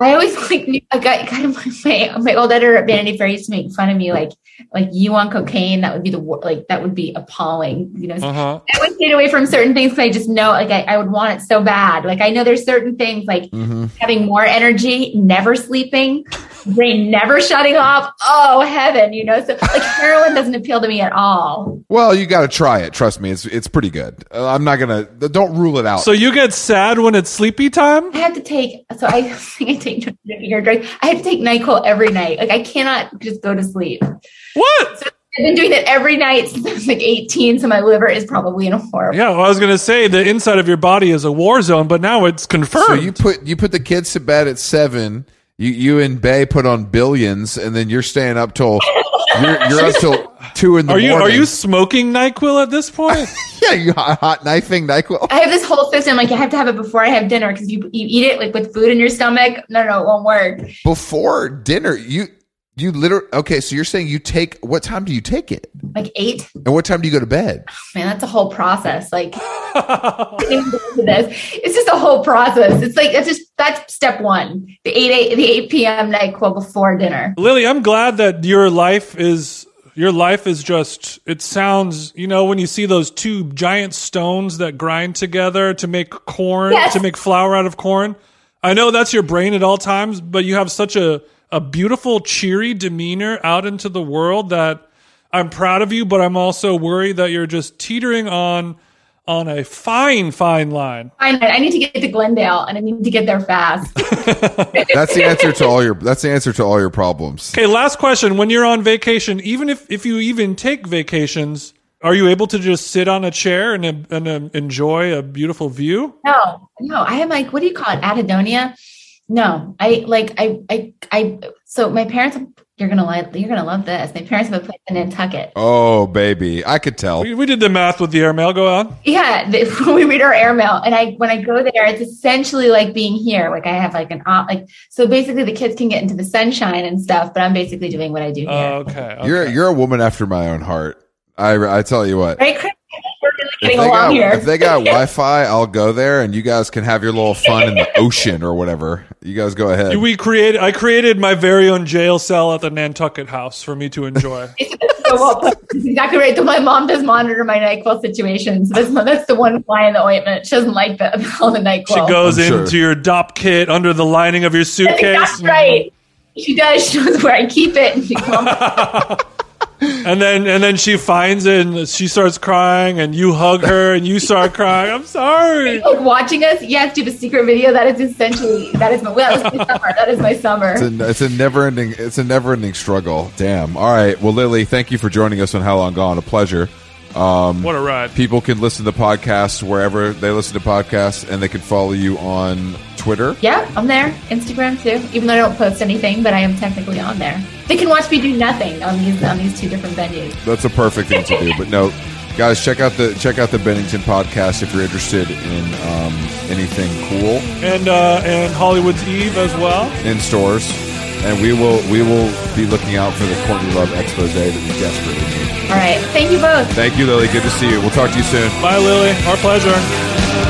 always like, my old editor at Vanity Fair used to make fun of me, like, like you on cocaine, that would be the that would be appalling. You know, I would stay away from certain things because I just know, like, I would want it so bad. Like, I know there's certain things like having more energy, never sleeping, brain never shutting off. Oh heaven, you know. So like heroin doesn't appeal to me at all. Well, you got to try it. Trust me, it's pretty good. I'm not gonna don't rule it out. So you get sad when it's sleepy time. I have to take. So I think I take I have to take NyQuil every night. Like I cannot just go to sleep. What? So I've been doing that every night since I was like 18, so my liver is probably in a horrible. Yeah, well, I was going to say the inside of your body is a war zone, but now it's confirmed. So you put the kids to bed at 7. You and Bay put on Billions, and then you're staying up till you're up till 2 in the morning. Are you smoking NyQuil at this point? Yeah, you hot knifing NyQuil. I have this whole system. Like, I have to have it before I have dinner because you eat it like with food in your stomach. No, it won't work. Before dinner, you literally, okay, so you're saying you take, what time do you take it? Like 8. And what time do you go to bed? Oh, man, that's a whole process. Like, it's just a whole process. It's like, that's step one, the 8 p.m. NyQuil before dinner. Lili, I'm glad that your life is just, it sounds, you know, when you see those two giant stones that grind together to make corn, yes, to make flour out of corn. I know that's your brain at all times, but you have such a beautiful, cheery demeanor out into the world that I'm proud of you, but I'm also worried that you're just teetering on a fine, fine line. I need to get to Glendale, and I need to get there fast. That's the answer to all your problems. Okay, last question. When you're on vacation, even if you even take vacations, are you able to just sit on a chair and enjoy a beautiful view? No. I am like, what do you call it? Anhedonia? No, so my parents, you're going to love this. My parents have a place in Nantucket. Oh, baby. I could tell. We did the math with the Air Mail. Go on. Yeah. We read our Air Mail. And when I go there, it's essentially like being here. Like I have like so basically the kids can get into the sunshine and stuff, but I'm basically doing what I do here. Oh, okay. You're a woman after my own heart. I tell you what. Right, Chris? We're really getting along here. If they got Wi-Fi, I'll go there, and you guys can have your little fun in the ocean or whatever. You guys go ahead. I created my very own jail cell at the Nantucket house for me to enjoy. That's exactly right. My mom does monitor my NyQuil situation. So that's the one fly in the ointment. She doesn't like all the NyQuil. She goes into your DOP kit under the lining of your suitcase. That's right. She does. She knows where I keep it. And she comes. And then she finds it and she starts crying and you hug her and you start crying. I'm sorry. Like watching us. Yes, do the secret video. That is essentially, that is my summer. That is my summer. It's a never ending struggle. Damn. All right. Well, Lili, thank you for joining us on How Long Gone. A pleasure. What a ride. People can listen to podcasts wherever they listen to podcasts, and they can follow you on Twitter. Yeah, I'm there. Instagram too. Even though I don't post anything, but I am technically on there. They can watch me do nothing on these two different venues. That's a perfect thing to do. But no, guys, check out the Bennington podcast if you're interested in anything cool. And Hollywood's Eve as well. In stores. And we will be looking out for the Courtney Love expose that we desperately need. All right. Thank you both. Thank you, Lili. Good to see you. We'll talk to you soon. Bye, Lili. Our pleasure.